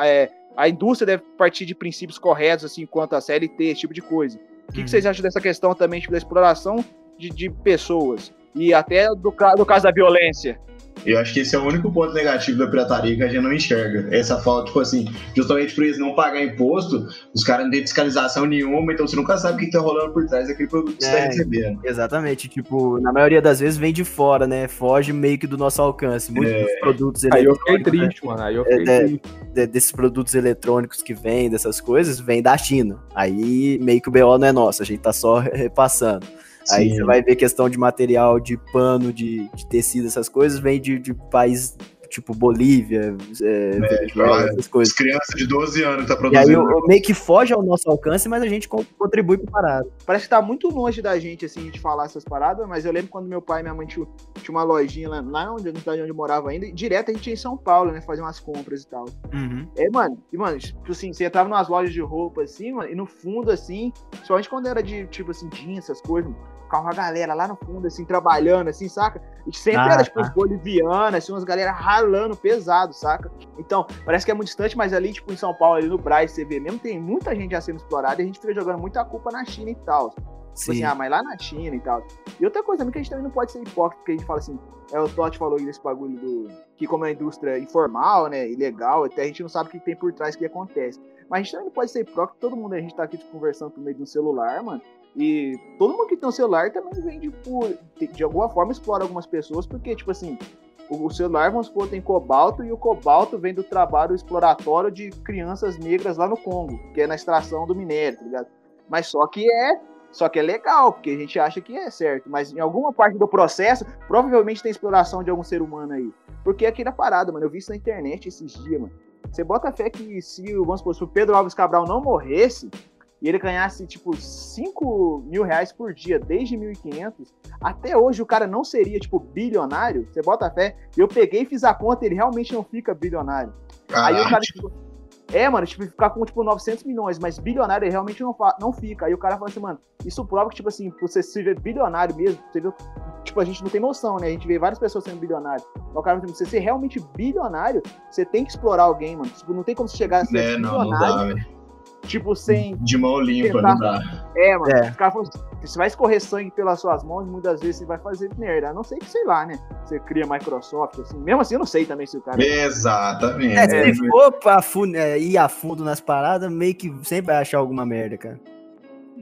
É, a indústria deve partir de princípios corretos, assim, quanto a C L T, esse tipo de coisa. O que, hum. que vocês acham dessa questão também, tipo, da exploração de, de pessoas? E até do, do caso da violência? Eu acho que esse é o único ponto negativo da pirataria que a gente não enxerga. Essa falta, tipo assim, justamente por eles não pagar imposto, os caras não têm fiscalização nenhuma, então você nunca sabe o que tá rolando por trás daquele produto que é, você tá recebendo. Exatamente, tipo, na maioria das vezes vem de fora, né? Foge meio que do nosso alcance. Muitos é. dos produtos eletrônicos... Aí eu fiquei triste, né? mano, aí eu fiquei é, triste. De, desses produtos eletrônicos que vêm, dessas coisas, vem da China. Aí meio que o B O não é nosso, a gente tá só repassando. Sim. Aí você vai ver questão de material, de pano, de, de tecido, essas coisas, vem de, de país tipo Bolívia, é, é, Venezuela, essas coisas. As crianças de doze anos tá produzindo. E aí eu, eu meio que foge ao nosso alcance, mas a gente contribui para a parada. Parece que tá muito longe da gente, assim, de falar essas paradas, mas eu lembro quando meu pai e minha mãe tinham tinha uma lojinha lá, lá onde, na cidade onde eu morava ainda, e direto a gente ia em São Paulo, né, fazer umas compras e tal. Uhum. É, mano, e, mano, tipo assim, você entrava nas lojas de roupa, assim, mano, e no fundo, assim, somente quando era de, tipo assim, jeans, essas coisas, mano, ficava uma galera lá no fundo, assim, trabalhando, assim, saca? E sempre ah, era, tipo, ah. boliviana, assim, umas galera ralando pesado, saca? Então, parece que é muito distante, mas ali, tipo, em São Paulo, ali no Brás, você vê mesmo, tem muita gente já sendo explorada e a gente fica jogando muita culpa na China e tal. Tipo assim, ah, mas lá na China e tal. E outra coisa também que a gente também não pode ser hipócrita, porque a gente fala assim, é, o Totti falou desse bagulho do... que como é uma indústria informal, né, ilegal, até a gente não sabe o que tem por trás, o que acontece. Mas a gente também não pode ser hipócrita, todo mundo, a gente tá aqui, tipo, conversando por meio de um celular, mano. E todo mundo que tem um celular também vem, tipo, de alguma forma explora algumas pessoas, porque, tipo assim, o celular, vamos supor, tem cobalto, e o cobalto vem do trabalho exploratório de crianças negras lá no Congo, que é na extração do minério, tá ligado? Mas só que é, só que é legal, porque a gente acha que é certo, mas em alguma parte do processo, provavelmente tem exploração de algum ser humano aí. Porque é aqui na parada, mano, eu vi isso na internet esses dias, mano. Você bota a fé que se, vamos supor, se o Pedro Alves Cabral não morresse, e ele ganhasse, tipo, cinco mil reais por dia, desde mil e quinhentos, até hoje o cara não seria, tipo, bilionário, você bota a fé, eu peguei e fiz a conta, ele realmente não fica bilionário. Caraca. Aí o cara, tipo, é, mano, tipo, ficar com, tipo, novecentos milhões, mas bilionário ele realmente não, não fica. Aí o cara fala assim, mano, isso prova que, tipo assim, você se vê bilionário mesmo, você vê, tipo, a gente não tem noção, né, a gente vê várias pessoas sendo bilionário. O cara fala assim, você ser realmente bilionário, você tem que explorar alguém, mano, tipo, não tem como você chegar a ser é, bilionário, não, não dá, né? Tipo, sem... De mão limpa, não dá. É, mano. É. Os caras falam assim, você vai escorrer sangue pelas suas mãos, muitas vezes você vai fazer merda. A não ser que, sei lá, né? Você cria Microsoft, assim. Mesmo assim, eu não sei também se o cara... Exatamente. É, se é. for pra fundo, é, ir a fundo nas paradas, meio que sempre vai achar alguma merda, cara.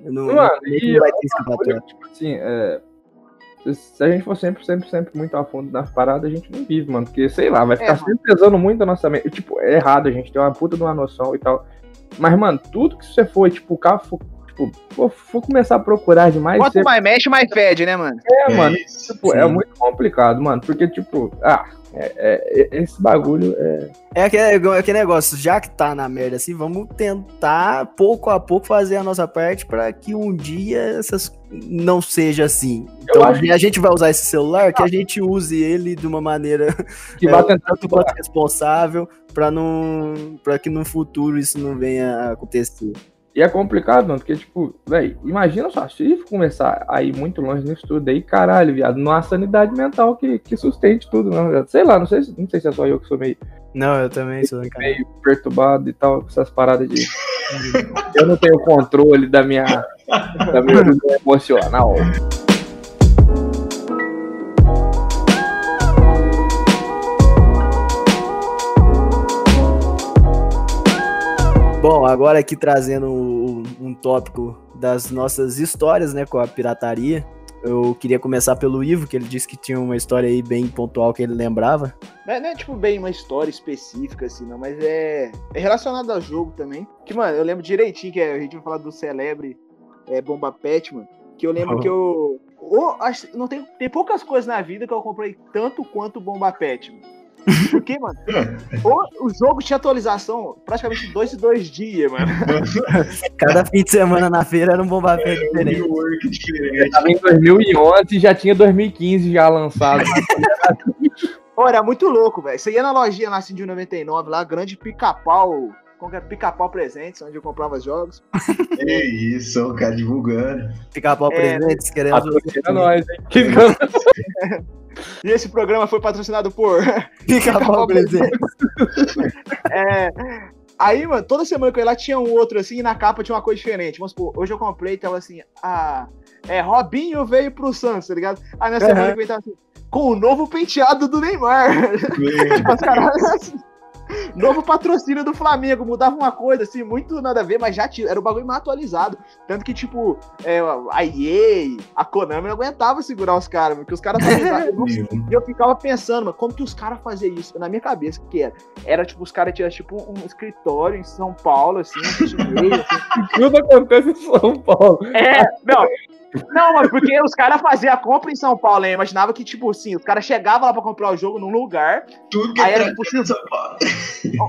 Eu não, mano, meio que não vai ter escapatória. Tipo assim, é... Se a gente for sempre, sempre, sempre muito a fundo nas paradas, a gente não vive, mano. Porque, sei lá, vai ficar é, sempre pesando muito a nossa mente. Tipo, é errado, a gente tem uma puta de uma noção e tal. Mas, mano, tudo que você for, tipo, o carro for, tipo, for, for começar a procurar demais... Quanto você... mais mexe, mais fede, né, mano? É, é mano, tipo, sim. É muito complicado, mano, porque, tipo, ah, é, é, esse bagulho é... É aquele, é aquele negócio, já que tá na merda, assim, vamos tentar, pouco a pouco, fazer a nossa parte pra que um dia essas não seja assim. Então, a gente que... vai usar esse celular, que ah, a gente use ele de uma maneira que vai é, tanto quanto responsável... Pra, não, pra que no futuro isso não venha a acontecer. E é complicado, mano, porque, tipo, velho, imagina só, se começar a ir muito longe nisso tudo aí, caralho, viado, não há sanidade mental que, que sustente tudo, não, viado. Sei lá, não sei, não sei se é só eu que sou meio... Não, eu também sou, meio cara. Perturbado e tal, com essas paradas de... Eu não tenho controle da minha... da minha vida emocional. Bom, agora aqui trazendo um, um tópico das nossas histórias, né, com a pirataria. Eu queria começar pelo Ivo, que ele disse que tinha uma história aí bem pontual que ele lembrava. Não é, não é tipo bem uma história específica, assim, não, mas é, é relacionado ao jogo também. Que, mano, eu lembro direitinho que a gente vai falar do celebre é, Bomba Pet, mano, que eu lembro oh. que eu... Oh, acho, não tem, tem poucas coisas na vida que eu comprei tanto quanto Bomba Pet, mano. Porque, mano, o, o jogo tinha atualização praticamente dois e dois dias, mano. Cada fim de semana na feira era um Bomba Pet é, diferente. Um diferente. Eu tava em dois mil e onze e já tinha dois mil e quinze já lançado. Pô, era muito louco, velho. Você ia na lojinha lá, assim, de noventa e nove, lá, grande pica-pau, como é, pica-pau presentes, onde eu comprava jogos. É isso, cara, divulgando. Pica-pau é, presentes, queremos... Patrocina nós, hein? Que E esse programa foi patrocinado por Bifovo Podcast. É, aí, mano, toda semana que eu ia lá tinha um outro assim, e na capa tinha uma coisa diferente. Vamos supor, hoje eu comprei e tava assim, ah, é, Robinho veio pro Santos, tá ligado? Aí na uhum. semana que eu tava assim, com o novo penteado do Neymar. Tipo, as caras assim. Novo patrocínio do Flamengo, mudava uma coisa, assim, muito nada a ver, mas já tinha, era um bagulho mais atualizado, tanto que, tipo, é, a E A, a Konami não aguentava segurar os caras, porque os caras e eu ficava pensando, mano, como que os caras faziam isso? Na minha cabeça, o que era? Era, tipo, os caras tinham, tipo, um escritório em São Paulo, assim, um chinês, assim. Tudo acontece em São Paulo. É, não... Não, mas porque os caras faziam a compra em São Paulo, né? Eu imaginava que, tipo assim, os caras chegavam lá pra comprar o jogo num lugar. Tudo que aí era, tipo, São Paulo.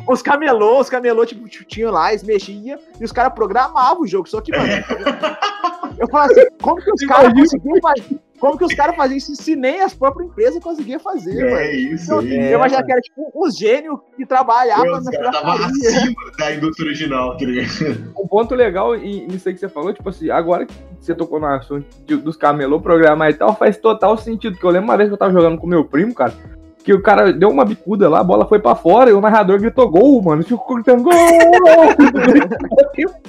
Os camelô, os camelô, tipo, tinham lá, eles mexiam, e os caras programavam o jogo. Só que, mano, eu falava assim, como que os caras conseguiam fazer? Como que os caras faziam isso se nem as próprias empresas conseguiam fazer, é, mano? É isso então, aí. Eu imaginava que era tipo um gênio que trabalhava na pirataria. Acima da indústria original, tá ligado? Um ponto legal nisso aí que você falou, tipo assim, agora que você tocou no assunto dos camelô, programar e tal, faz total sentido. Porque eu lembro uma vez que eu tava jogando com meu primo, cara, que o cara deu uma bicuda lá, a bola foi pra fora e o narrador gritou gol, mano. Ficou gritando gol!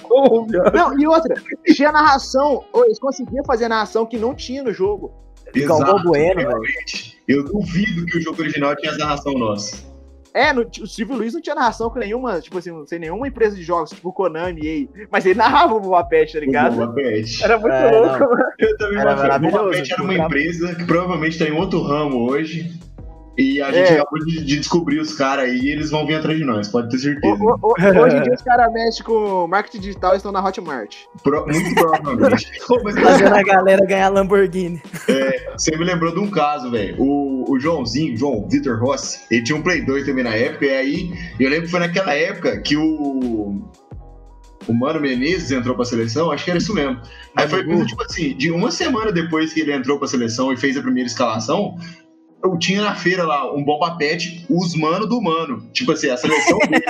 Gol, não, e outra, tinha narração, eles conseguiam fazer narração que não tinha no jogo. Exato, Bueno, realmente. Velho. Eu duvido que o jogo original tinha essa narração nossa. É, no, o Silvio Luiz não tinha narração com nenhuma, tipo assim, não sei, nenhuma empresa de jogos, tipo Konami, e mas ele narrava o Bobapete, tá ligado? O Bobapete. Era muito é, louco, não. Mano. Eu também imaginei. O Bobapete era uma empresa que provavelmente tá em outro ramo hoje. E a gente é. acabou de, de descobrir os caras aí e eles vão vir atrás de nós, pode ter certeza. O, o, hoje em dia os caras mexem com marketing digital e estão na Hotmart. Pro, muito provavelmente. Fazendo a galera ganhar Lamborghini. É, você me lembrou de um caso, velho. O, o Joãozinho, João Vitor Rossi, ele tinha um Play dois também na época. E aí, eu lembro que foi naquela época que o... O Mano Menezes entrou pra seleção, acho que era isso mesmo. Aí foi coisa, tipo assim, de uma semana depois que ele entrou pra seleção e fez a primeira escalação... Eu tinha na feira lá um Bobapete, os mano do mano. Tipo assim, a seleção dele.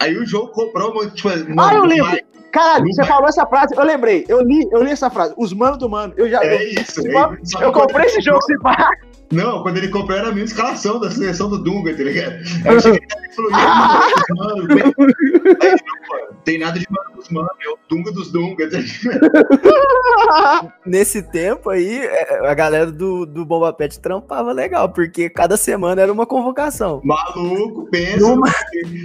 Aí o jogo comprou uma. Tipo, mano, ah, eu lembro! Vai, caralho, você vai. Falou essa frase, eu lembrei. Eu li, eu li essa frase, os mano do mano. Eu já. É isso, eu, é isso. Eu comprei esse jogo sem parar. Não, quando ele comprou era a minha escalação da seleção do Dunga, tá ligado? Aí eu cheguei e falei, mano, mano, mano, tem nada de mano dos mano, é o Dunga dos Dunga, tá ligado? Nesse tempo aí, a galera do, do Bomba Pet trampava legal, porque cada semana era uma convocação. Maluco, pensa. Uma...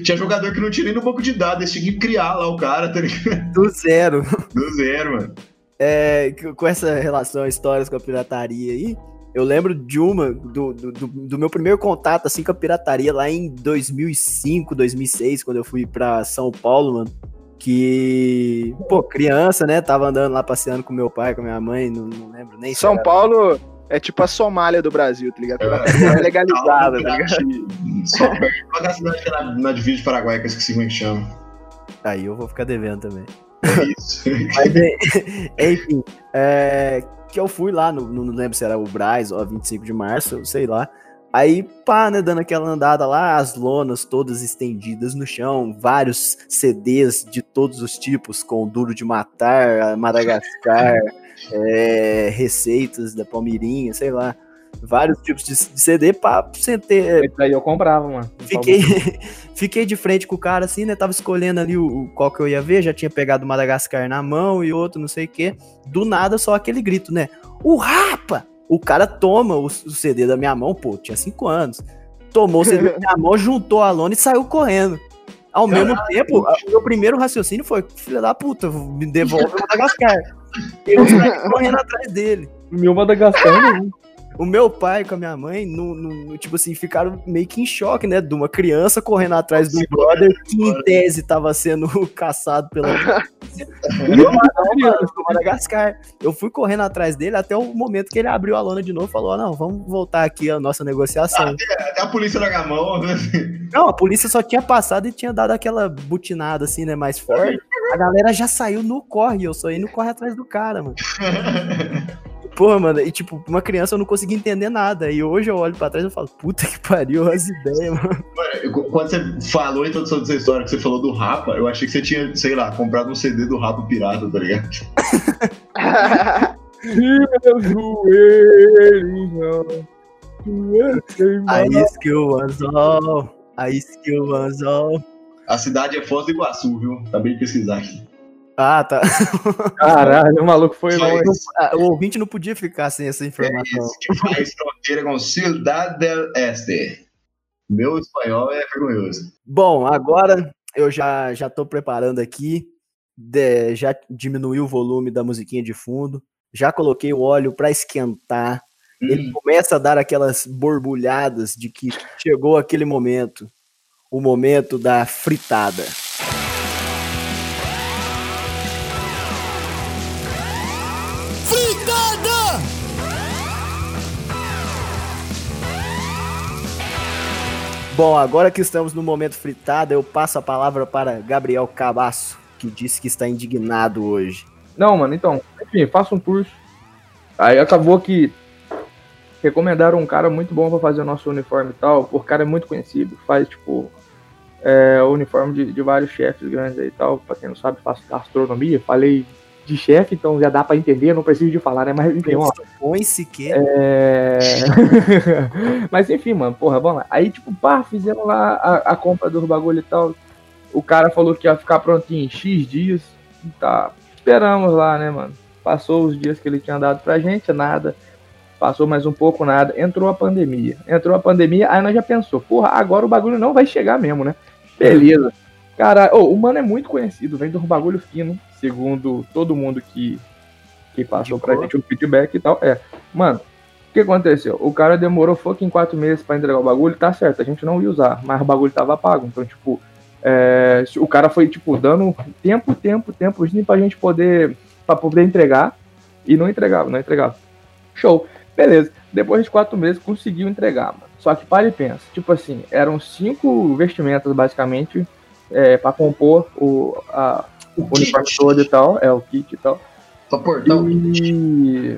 Tinha jogador que não tinha nem no banco de dados, eles tinham que criar lá o cara, tá ligado? Do zero. Do zero, mano. É, com essa relação a histórias com a pirataria aí, eu lembro de uma, do, do, do meu primeiro contato, assim, com a pirataria, lá em dois mil e cinco, dois mil e seis, quando eu fui pra São Paulo, mano, que, pô, criança, né, tava andando lá, passeando com meu pai, com minha mãe, não, não lembro nem... São Paulo é tipo a Somália do Brasil, tá ligado? É, é legalizada, tá ligado? Só pega a cidade que era na divisa de Paraguai, que eu esqueci como é que chama. Aí eu vou ficar devendo também. É isso. Mas, enfim, é... que eu fui lá, no, não lembro se era o Brás ou vinte e cinco de março, sei lá. Aí, pá, né, dando aquela andada lá, as lonas todas estendidas no chão, vários C Ds de todos os tipos, com Duro de Matar, Madagascar, é, receitas da Palmeirinha, sei lá. Vários tipos de C D, pá, sem ter... Aí eu comprava, mano. Fiquei, fiquei de frente com o cara, assim, né, tava escolhendo ali o, o, qual que eu ia ver, já tinha pegado o Madagascar na mão e outro, não sei o quê. Do nada, só aquele grito, né? O rapa! O cara toma o, o C D da minha mão, pô, tinha cinco anos. Tomou o C D da minha mão, juntou a lona e saiu correndo. Ao Caralho. mesmo tempo, o meu primeiro raciocínio foi, filha da puta, me devolve o Madagascar. Eu saí correndo atrás dele. Meu Madagascar, né? O meu pai com a minha mãe, no, no, tipo assim, ficaram meio que em choque, né? De uma criança correndo atrás do brother que, em tese, tava sendo caçado pela... Madagascar. Eu fui correndo atrás dele até o momento que ele abriu a lona de novo e falou, ah, não, vamos voltar aqui a nossa negociação. Até, até a polícia largar a mão, né? Não, a polícia só tinha passado e tinha dado aquela butinada, assim, né, mais forte. A galera já saiu no corre, eu só ia no corre atrás do cara, mano. Porra, mano, e tipo, uma criança eu não conseguia entender nada, e hoje eu olho pra trás e falo, puta que pariu, as ideias, mano. Mano, quando você falou em toda essa história que você falou do Rapa, eu achei que você tinha, sei lá, comprado um C D do Rapa Pirata, tá ligado? Meu joelho, aí skill anzol, aí skill anzol. A cidade é Foz do Iguaçu, viu? Acabei de pesquisar aqui. Ah, tá. Caralho, o maluco foi longe. O ouvinte não podia ficar sem essa informação. É isso que faz fronteira com Cidade del Este. Meu espanhol é vergonhoso. Bom, agora eu já, já tô preparando aqui. De, já diminui o volume da musiquinha de fundo. Já coloquei o óleo para esquentar. Hum. Ele começa a dar aquelas borbulhadas de que chegou aquele momento. O momento da fritada. Bom, agora que estamos no momento fritado, eu passo a palavra para Gabriel Cabasso, que disse que está indignado hoje. Não, mano, então, enfim, faço um curso. Aí acabou que recomendaram um cara muito bom pra fazer o nosso uniforme e tal, porque o cara é muito conhecido, faz, tipo, é, o uniforme de, de vários chefes grandes aí e tal, pra quem não sabe, faço gastronomia, falei de chefe, então já dá pra entender, não preciso de falar, né, mas enfim, ó. É... Mas enfim, mano, porra, vamos lá. Aí, tipo, pá, fizemos lá a, a compra dos bagulho e tal, o cara falou que ia ficar prontinho em X dias, tá, esperamos lá, né, mano. Passou os dias que ele tinha dado pra gente, nada. Passou mais um pouco, nada. Entrou a pandemia. Entrou a pandemia, aí nós já pensou, porra, agora o bagulho não vai chegar mesmo, né? Beleza. Cara, oh, o mano é muito conhecido, vem de um bagulho fino, segundo todo mundo que, que passou pra gente o feedback e tal. É, mano, o que aconteceu? O cara demorou fucking quatro meses pra entregar o bagulho, tá certo, a gente não ia usar, mas o bagulho tava pago, então, tipo, é, o cara foi, tipo, dando tempo, tempo, tempo, pra gente poder, pra poder entregar, e não entregava, não entregava. Show. Beleza, depois de quatro meses conseguiu entregar, mano. Só que para e pensa, tipo assim, eram cinco vestimentas basicamente, é, para compor o, a, o, o uniforme todo e tal, é o kit e tal. Só portão. E,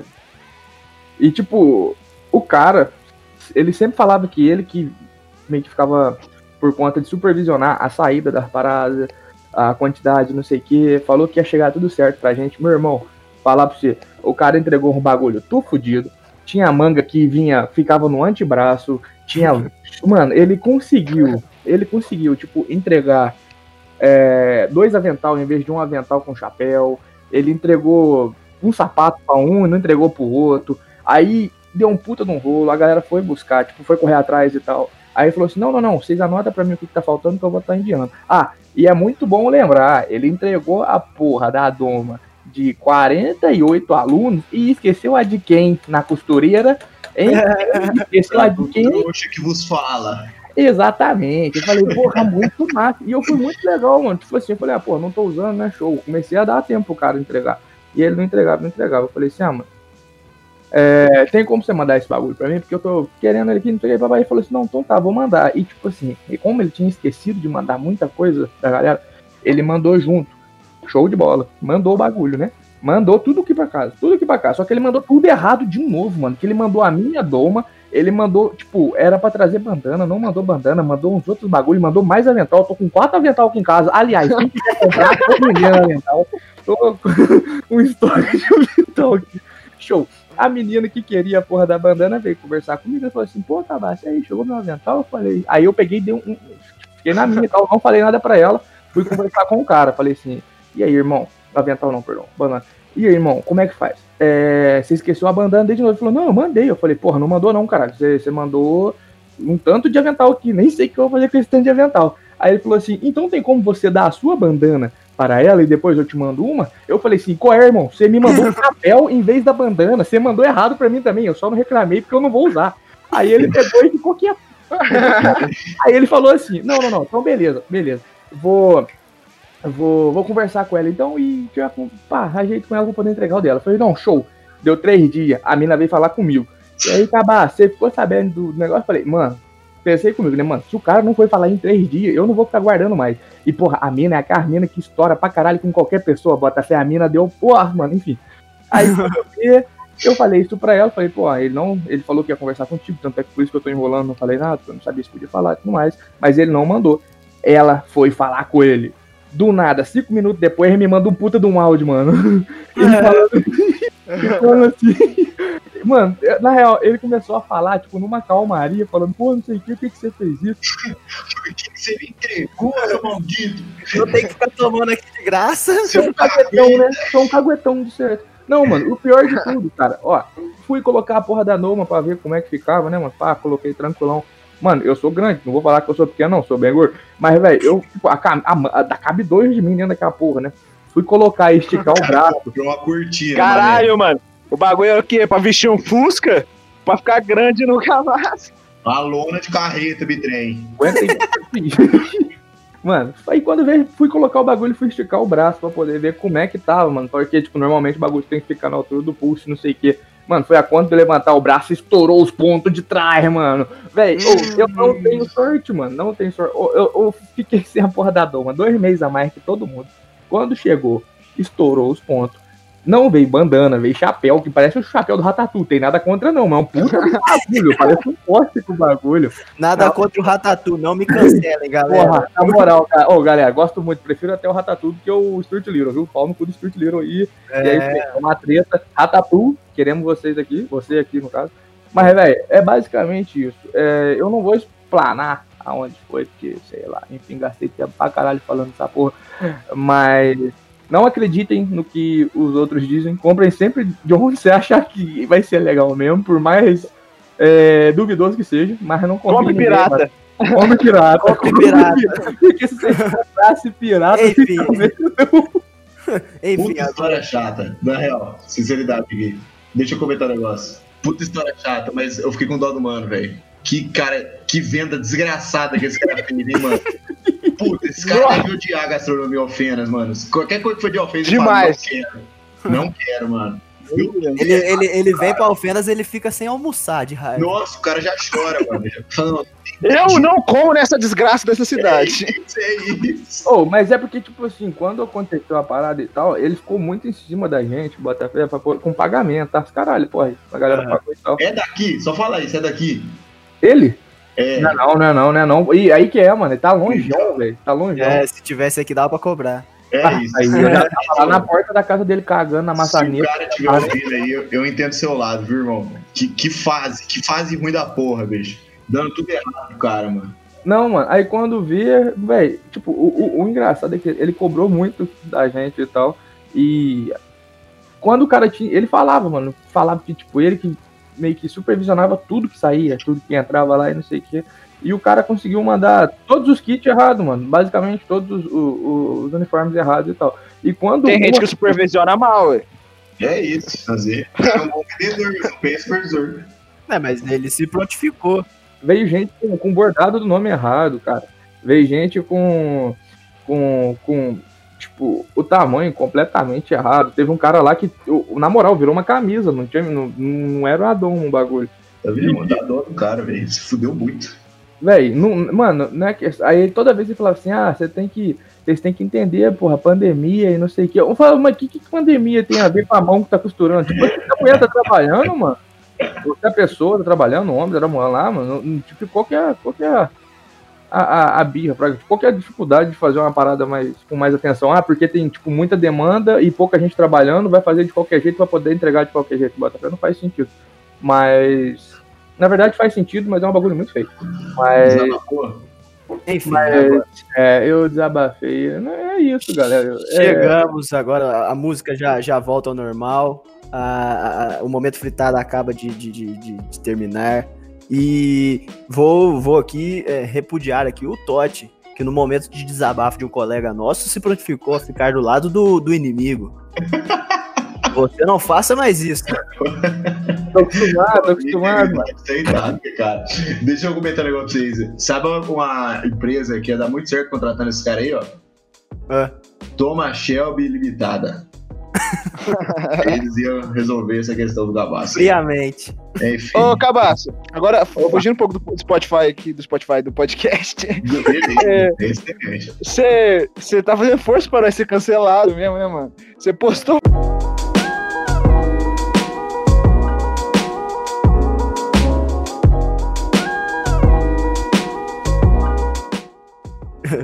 e tipo, o cara, ele sempre falava que ele que meio que ficava por conta de supervisionar a saída das paradas, a quantidade, não sei o que, falou que ia chegar tudo certo pra gente. Meu irmão, falar pra você, o cara entregou um bagulho tudo fodido. Tinha manga que vinha, ficava no antebraço, tinha... Mano, ele conseguiu, ele conseguiu, tipo, entregar é, dois avental em vez de um avental com chapéu, ele entregou um sapato pra um e não entregou pro outro, aí deu um puta de um rolo, a galera foi buscar, tipo, foi correr atrás e tal, aí falou assim, não, não, não, vocês anotam pra mim o que tá faltando que eu vou estar enviando. Ah, e é muito bom lembrar, ele entregou a porra da doma de quarenta e oito alunos e esqueceu a de quem na costureira, hein? Esqueceu a de quem? Trouxa que vos fala. Exatamente. Eu falei, porra, muito massa. E eu fui muito legal, mano. Tipo assim, eu falei, ah, porra, não tô usando, né? Show. Comecei a dar tempo pro cara entregar. E ele não entregava, não entregava. Eu falei assim, ah, mano, é, tem como você mandar esse bagulho pra mim? Porque eu tô querendo ele aqui, não entreguei pra baixo. Ele falou assim, não, então tá, vou mandar. E tipo assim, e como ele tinha esquecido de mandar muita coisa pra galera, ele mandou junto. Show de bola. Mandou o bagulho, né? Mandou tudo aqui pra casa. Tudo aqui pra casa. Só que ele mandou tudo errado de novo, mano. Que ele mandou a minha doma. Ele mandou, tipo, era pra trazer bandana. Não mandou bandana. Mandou uns outros bagulhos. Mandou mais avental. Tô com quatro avental aqui em casa. Aliás, quem quiser comprar, tô vendendo avental. Tô com um estoque de avental aqui. Show. A menina que queria a porra da bandana veio conversar comigo. Ela falou assim, pô, Tabassi, aí chegou meu avental. Eu falei... Aí eu peguei e dei um... um... Fiquei na minha e tal. Não falei nada pra ela. Fui conversar com o cara. Falei assim... E aí, irmão? Avental não, perdão. Banana. E aí, irmão? Como é que faz? É, você esqueceu a bandana desde novo. Ele falou, não, eu mandei. Eu falei, porra, não mandou não, caralho. Você, você mandou um tanto de avental aqui. Nem sei o que eu vou fazer com esse tanto de avental. Aí ele falou assim, então tem como você dar a sua bandana para ela e depois eu te mando uma? Eu falei assim, qual é, irmão? Você me mandou um chapéu em vez da bandana. Você mandou errado pra mim também. Eu só não reclamei porque eu não vou usar. Aí ele pegou e ficou quieto. Aí ele falou assim, não, não, não. Então beleza, beleza. Vou... Vou, vou conversar com ela então e tirar, pá, ajeito com ela pra poder entregar o dela. Eu falei, não, show. Deu três dias, a mina veio falar comigo. E aí, Cabá, você ficou sabendo do negócio? Eu falei, mano, pensei comigo, né, mano? Se o cara não foi falar em três dias, eu não vou ficar guardando mais. E, porra, a mina é a Carmina que estoura pra caralho com qualquer pessoa, bota fé, a mina deu, porra, mano, enfim. Aí, eu falei isso pra ela, falei, pô, ele não, ele falou que ia conversar contigo, tanto é que por isso que eu tô enrolando, não falei nada, eu não sabia se podia falar e tudo mais, mas ele não mandou. Ela foi falar com ele. Do nada, cinco minutos depois, ele me manda um puta de um áudio, mano. Ele falando, ele falando assim... Mano, na real, ele começou a falar, tipo, numa calmaria, falando, pô, não sei o que, por que você fez isso? Por que você me entregou, seu maldito? Eu tenho que ficar tomando aqui de graça. Sou um caguetão, né? Sou um caguetão, de certo. Não, mano, o pior de tudo, cara, ó, fui colocar a porra da Noma pra ver como é que ficava, né, mano? Pá, coloquei tranquilão. Mano, eu sou grande, não vou falar que eu sou pequeno, não, sou bem gordo. Mas, velho, eu, tipo, a, a, a, cabe dois de mim dentro daquela porra, né? Fui colocar e esticar o braço. Uma cortina, caralho, mané. Mano, o bagulho é o quê? Pra vestir um Fusca? Pra ficar grande no cavaço. A lona de carreta, bitrem. Mano, aí quando eu fui colocar o bagulho, fui esticar o braço pra poder ver como é que tava, mano. Porque, tipo, normalmente o bagulho tem que ficar na altura do pulso, não sei o quê. Mano, foi a conta de levantar o braço e estourou os pontos de trás, mano. Véi, eu, eu não tenho sorte, mano. Não tenho sorte. Eu, eu, eu fiquei sem a porra da dor, mano. Dois meses a mais que todo mundo. Quando chegou, estourou os pontos. Não veio bandana, veio chapéu, que parece o chapéu do Ratatou. Tem nada contra, não, mas é um puta do bagulho. Parece um poste com bagulho. Nada não. Contra o Ratatou, não me cancelem, galera. Porra, na moral, cara. Ô, galera, gosto muito. Prefiro até o Ratatou do que o Street Leroy, viu? Pau no cu do Street Leroy aí. É... E aí, é uma treta. Ratatou, queremos vocês aqui. Você aqui, no caso. Mas, velho, é basicamente isso. É, eu não vou explanar aonde foi, porque, sei lá, enfim, gastei tempo pra caralho falando essa porra. Mas... não acreditem no que os outros dizem. Comprem sempre de onde você achar que vai ser legal mesmo, por mais é, duvidoso que seja. Mas não compre Compre pirata. Mas... Compre pirata. Compre pirata. Porque se você comprasse pirata, enfim. Enfim, puta história agora... chata. Na real, sinceridade, Gui. Deixa eu comentar um negócio. Puta história chata, mas eu fiquei com dó do mano, velho. Que cara, que venda desgraçada que esse cara fez, hein, mano? Puta, esse cara deve odiar a gastronomia ofenas, mano. Qualquer coisa que foi de ofenas, demais. Ele fala, não quero, não quero, mano. Eu, ele, eu, ele, ele vem pra ofenas, ele fica sem almoçar de raiva. Nossa, o cara já chora, mano. Falando, eu não como nessa desgraça dessa cidade. É isso, é isso. Oh, mas é porque, tipo assim, quando aconteceu a parada e tal, ele ficou muito em cima da gente, Botafogo, com pagamento, tá? Caralho, porra, a galera pagou e tal. É daqui, só fala isso, é daqui. Ele? É. Não, não, não, não, não, não. E aí que é, mano, ele tá longe, velho. Tá longe. É, se tivesse aqui, dava pra cobrar. É isso. Aí eu já tava lá na porta da casa dele cagando na maçaneta. Se o cara tiver ouvido aí, eu, eu entendo o seu lado, viu, irmão? Que, que fase, que fase ruim da porra, bicho. Dando tudo errado pro cara, mano. Não, mano, aí quando via, velho, tipo, o, o, o engraçado é que ele cobrou muito da gente e tal. E quando o cara tinha. Ele falava, mano, falava que, tipo, ele que. Meio que supervisionava tudo que saía, tudo que entrava lá e não sei o que. E o cara conseguiu mandar todos os kits errados, mano. Basicamente todos os, os, os uniformes errados e tal. E quando tem uma... gente que supervisiona mal, ué. É isso, fazer. É um bom vendedor, um bem supervisor. É, mas ele se prontificou. Veio gente com, com bordado do nome errado, cara. Veio gente com... com... com... tipo, o tamanho completamente errado. Teve um cara lá que, na moral, virou uma camisa. Não, tinha, não, não era o Adon um bagulho. Tá vendo? Mandou Adon do cara, velho. Se fudeu muito. Velho, mano, não é que... Aí toda vez ele falava assim, ah, você tem que... vocês têm que entender, porra, pandemia e não sei o que. Eu falava, mas o que, que pandemia tem a ver com a mão que tá costurando? Tipo, a mulher tá trabalhando, mano. Qualquer pessoa tá trabalhando, o homem tá trabalhando lá, mano. Tipo, qualquer... qualquer... A, a, a birra, pra, tipo, qual que é a dificuldade de fazer uma parada mais, com mais atenção? Ah, porque tem, tipo, muita demanda e pouca gente trabalhando, vai fazer de qualquer jeito, vai poder entregar de qualquer jeito. Bota, não faz sentido. Mas, na verdade faz sentido, mas é um bagulho muito feio. Mas, enfim, mas é, eu desabafei. É isso, galera. Chegamos é... agora, a música já, já volta ao normal, a, a, o momento fritado acaba de, de, de, de, de terminar. E vou, vou aqui é, repudiar aqui o Totti, que no momento de desabafo de um colega nosso, se prontificou a ficar do lado do, do inimigo. Você não faça mais isso. Tô acostumado, tô acostumado. Sei nada, cara. Deixa eu comentar um negócio pra vocês. Sabe uma empresa que ia dar muito certo contratando esse cara aí, ó? Ah. Toma Shelby Limitada. Eles iam resolver essa questão do cabaço. Friamente. Enfim. Ô, cabaço, agora fugindo um pouco do Spotify aqui, do Spotify, do podcast. Você é, tá fazendo força para nós ser cancelado mesmo, né, mano? Você postou.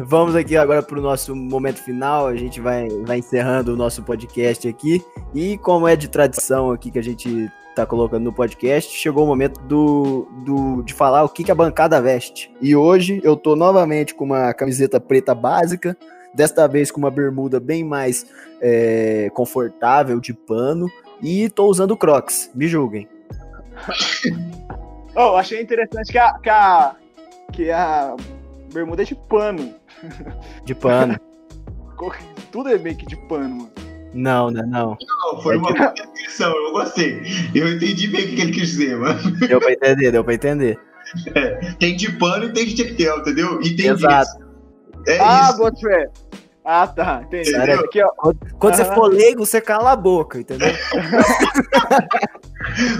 Vamos aqui agora para o nosso momento final, a gente vai, vai encerrando o nosso podcast aqui, e como é de tradição aqui que a gente está colocando no podcast, chegou o momento do, do, de falar o que, que a bancada veste. E hoje eu tô novamente com uma camiseta preta básica, desta vez com uma bermuda bem mais é, confortável, de pano, e tô usando Crocs, me julguem. Oh, achei interessante que a... Que a, que a... bermuda é de pano. De pano. Tudo é meio que de pano, mano. Não, não, não. Não, foi é uma boa que... descrição, eu gostei. Eu entendi bem o que ele quis dizer, mano. Deu pra entender, deu pra entender. É, tem de pano e tem de tectel, entendeu? E tem exato. Disso. É ah, isso. Boa, Ah, tá, entendi. Cara, aqui, ó. Quando ah. você for leigo, você cala a boca, entendeu?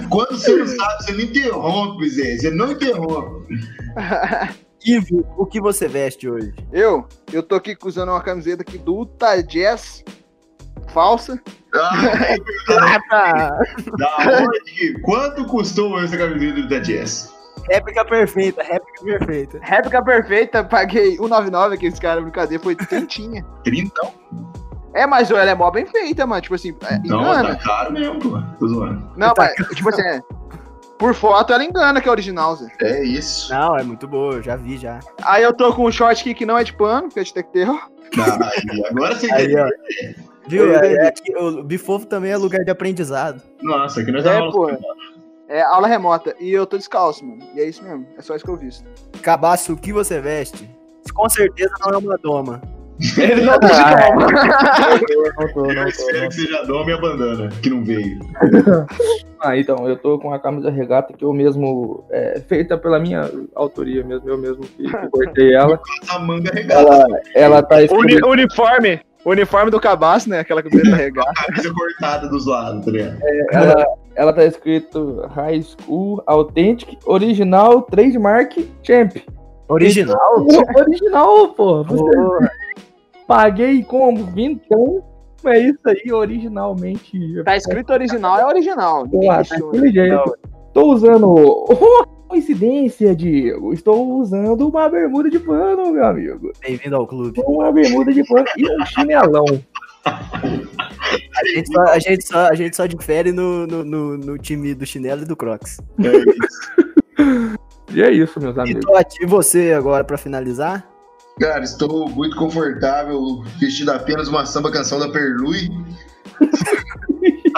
Quando você não sabe, você não interrompe, Zé. Você não interrompe. Ivo, o que você veste hoje? Eu? Eu tô aqui usando uma camiseta aqui do Utah Jazz, falsa. Ah, tá. Da onde? Quanto custou essa camiseta do Utah Jazz? Réplica perfeita, réplica perfeita. Réplica perfeita, paguei um noventa e nove aqui, esse cara, brincadeira, foi trintinha. Trintão? É, mas ela é mó bem feita, mano, tipo assim, não, engana. Não, tá caro mesmo, pô, tô zoando. Não, tá, mas, tipo assim, é, por foto ela engana que é original, Zé. É isso. Não, é muito boa, eu já vi, já. Aí eu tô com um short aqui que não é de pano, que é de tectel. Agora sim. Aí, ó. Viu, é, é, é, o Bifovo também é lugar de aprendizado. Nossa, aqui nós é, é pô. É aula remota, e eu tô descalço, mano. E é isso mesmo, é só isso que eu visto. Cabaço, o que você veste? Com certeza não é uma doma. Ele não tá de doma. Eu, tô, eu não espero tô, que seja doma e a bandana, que não veio. Ah, então, eu tô com a camisa regata que eu mesmo... É, feita pela minha autoria mesmo, eu mesmo que, que cortei ela. A manga regata. Ela, ela tá... Uni, uniforme! O uniforme do cabaço, né? Aquela camiseta regata. A camisa cortada dos lados, tá ligado? É, ela, ela tá escrito High School Authentic Original Trademark Champ. Original? Original, original pô. Você... Paguei como vintão. É isso aí, originalmente. Tá escrito original, é original. Pô, tá daquele jeito. Tô usando... Oh, coincidência, Diego. Estou usando uma bermuda de pano, meu amigo. Bem-vindo ao clube. Uma bermuda de pano e um chinelão. A gente só, a gente só, a gente só difere no, no, no, no time do chinelo e do Crocs. É isso. E é isso, meus amigos. E você agora, pra finalizar? Cara, estou muito confortável, vestido apenas uma samba canção da Perlui.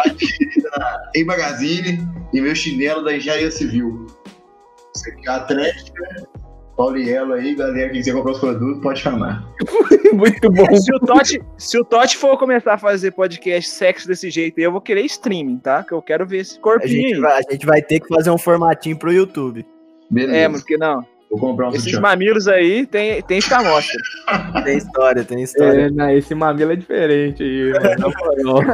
Aqui na, em Magazine e meu chinelo da Engenharia Civil. Você quer atlética, Paulielo aí, galera, quem quiser comprar os produtos, pode chamar. Muito bom. Se o Totti, se o Totti for começar a fazer podcast sexo desse jeito aí, eu vou querer streaming, tá? Que eu quero ver esse corpinho. A gente vai, a gente vai ter que fazer um formatinho pro YouTube. Beleza. É, mas porque não. Vou comprar um esses sutiã. Mamilos aí tem, tem essa amostra. Tem história, tem história. É, não, esse mamilo é diferente aí, mano.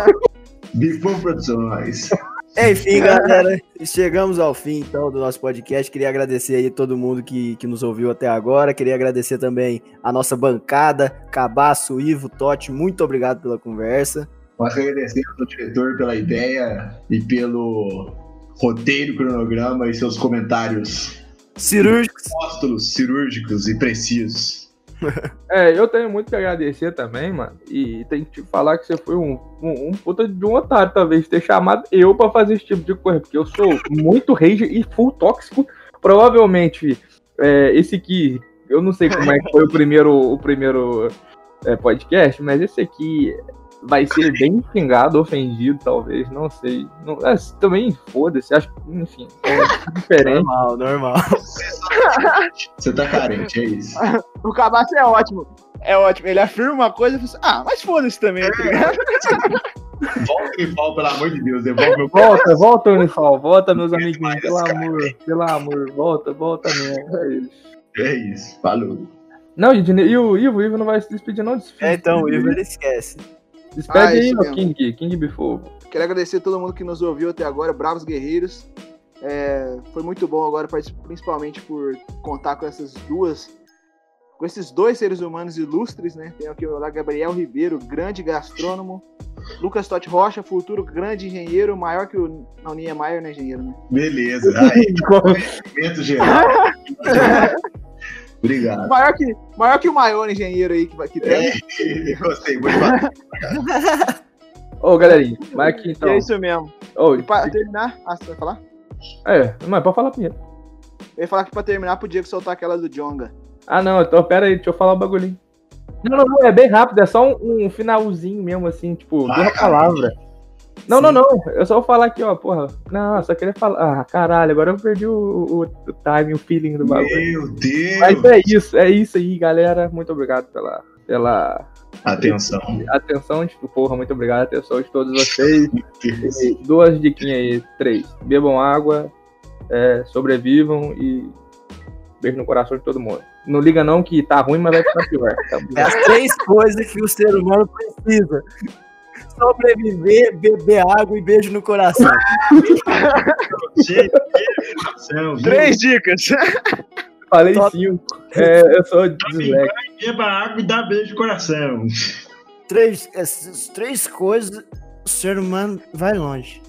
Bifo Produções. Enfim, galera, chegamos ao fim, então, do nosso podcast. Queria agradecer aí todo mundo que, que nos ouviu até agora. Queria agradecer também a nossa bancada, Cabaço, Ivo, Totti, muito obrigado pela conversa. Nós agradecemos ao diretor pela ideia e pelo roteiro, cronograma e seus comentários cirúrgicos, apóstolos, cirúrgicos e precisos. É, eu tenho muito que agradecer também, mano. E tem que te falar que você foi um, um, um puta de um otário, talvez, ter chamado eu pra fazer esse tipo de coisa. Porque eu sou muito rage e full tóxico. Provavelmente, é, esse aqui, eu não sei como é que foi o primeiro, o primeiro é, podcast, mas esse aqui vai ser bem xingado, ofendido, talvez, não sei. Não, é, também foda-se, acho que, enfim, é diferente. Normal, normal. Você tá carente, é isso. O Cabaço é ótimo, é ótimo. Ele afirma uma coisa e fala assim, ah, mas foda-se também. É. Volta, Unifal, pelo amor de Deus. Devolve meu... Volta, volta, Unifal, volta, meus amiguinhos, pelo amor, pelo amor, volta, volta mesmo, é isso. É isso, falou. Não, gente, e o Ivo, o Ivo não vai se despedir não. Despedir. É, então, o Ivo, ele esquece. Despede ah, aí, meu King, King Bifovo. Quero agradecer a todo mundo que nos ouviu até agora, bravos guerreiros. É, foi muito bom agora, principalmente por contar com essas duas, com esses dois seres humanos ilustres, né? Tem aqui o Gabriel Ribeiro, grande gastrônomo. Lucas Totti Rocha, futuro grande engenheiro, maior que o... Não, Niemeyer não é engenheiro, né? Beleza. Aí, conhecimento geral. Obrigado. Maior que, maior que o maior engenheiro aí que, que tem. É, gostei, muito bacana. Ô, oh, galerinha, vai aqui então. É isso mesmo. Oh, e pra e... terminar... Ah, você vai falar? É, mas pode falar primeiro. Eu ia falar que pra terminar podia soltar aquela do Djonga. Ah, não, então pera aí, deixa eu falar o um bagulhinho. Não, não, não, é bem rápido, é só um, um finalzinho mesmo, assim, tipo, ah, uma palavra. Não, sim. não, não, eu só vou falar aqui, ó, porra. Não, só queria falar. Ah, caralho, agora eu perdi o, o, o time, o feeling do bagulho. Meu Deus! Mas é isso, é isso aí, galera. Muito obrigado pela, pela atenção. Atenção, tipo, porra, muito obrigado. Atenção de todos vocês. Duas diquinhas aí, três. Bebam água, é, sobrevivam e beijo no coração de todo mundo. Não liga não que tá ruim, mas vai ficar pior. Tá é as três coisas que o ser humano precisa. Sobreviver, beber água e beijo no coração. Três dicas. Falei Top. cinco. É, eu sou disléxico. Beba água e dá beijo no coração. Três, essas três coisas, o ser humano vai longe.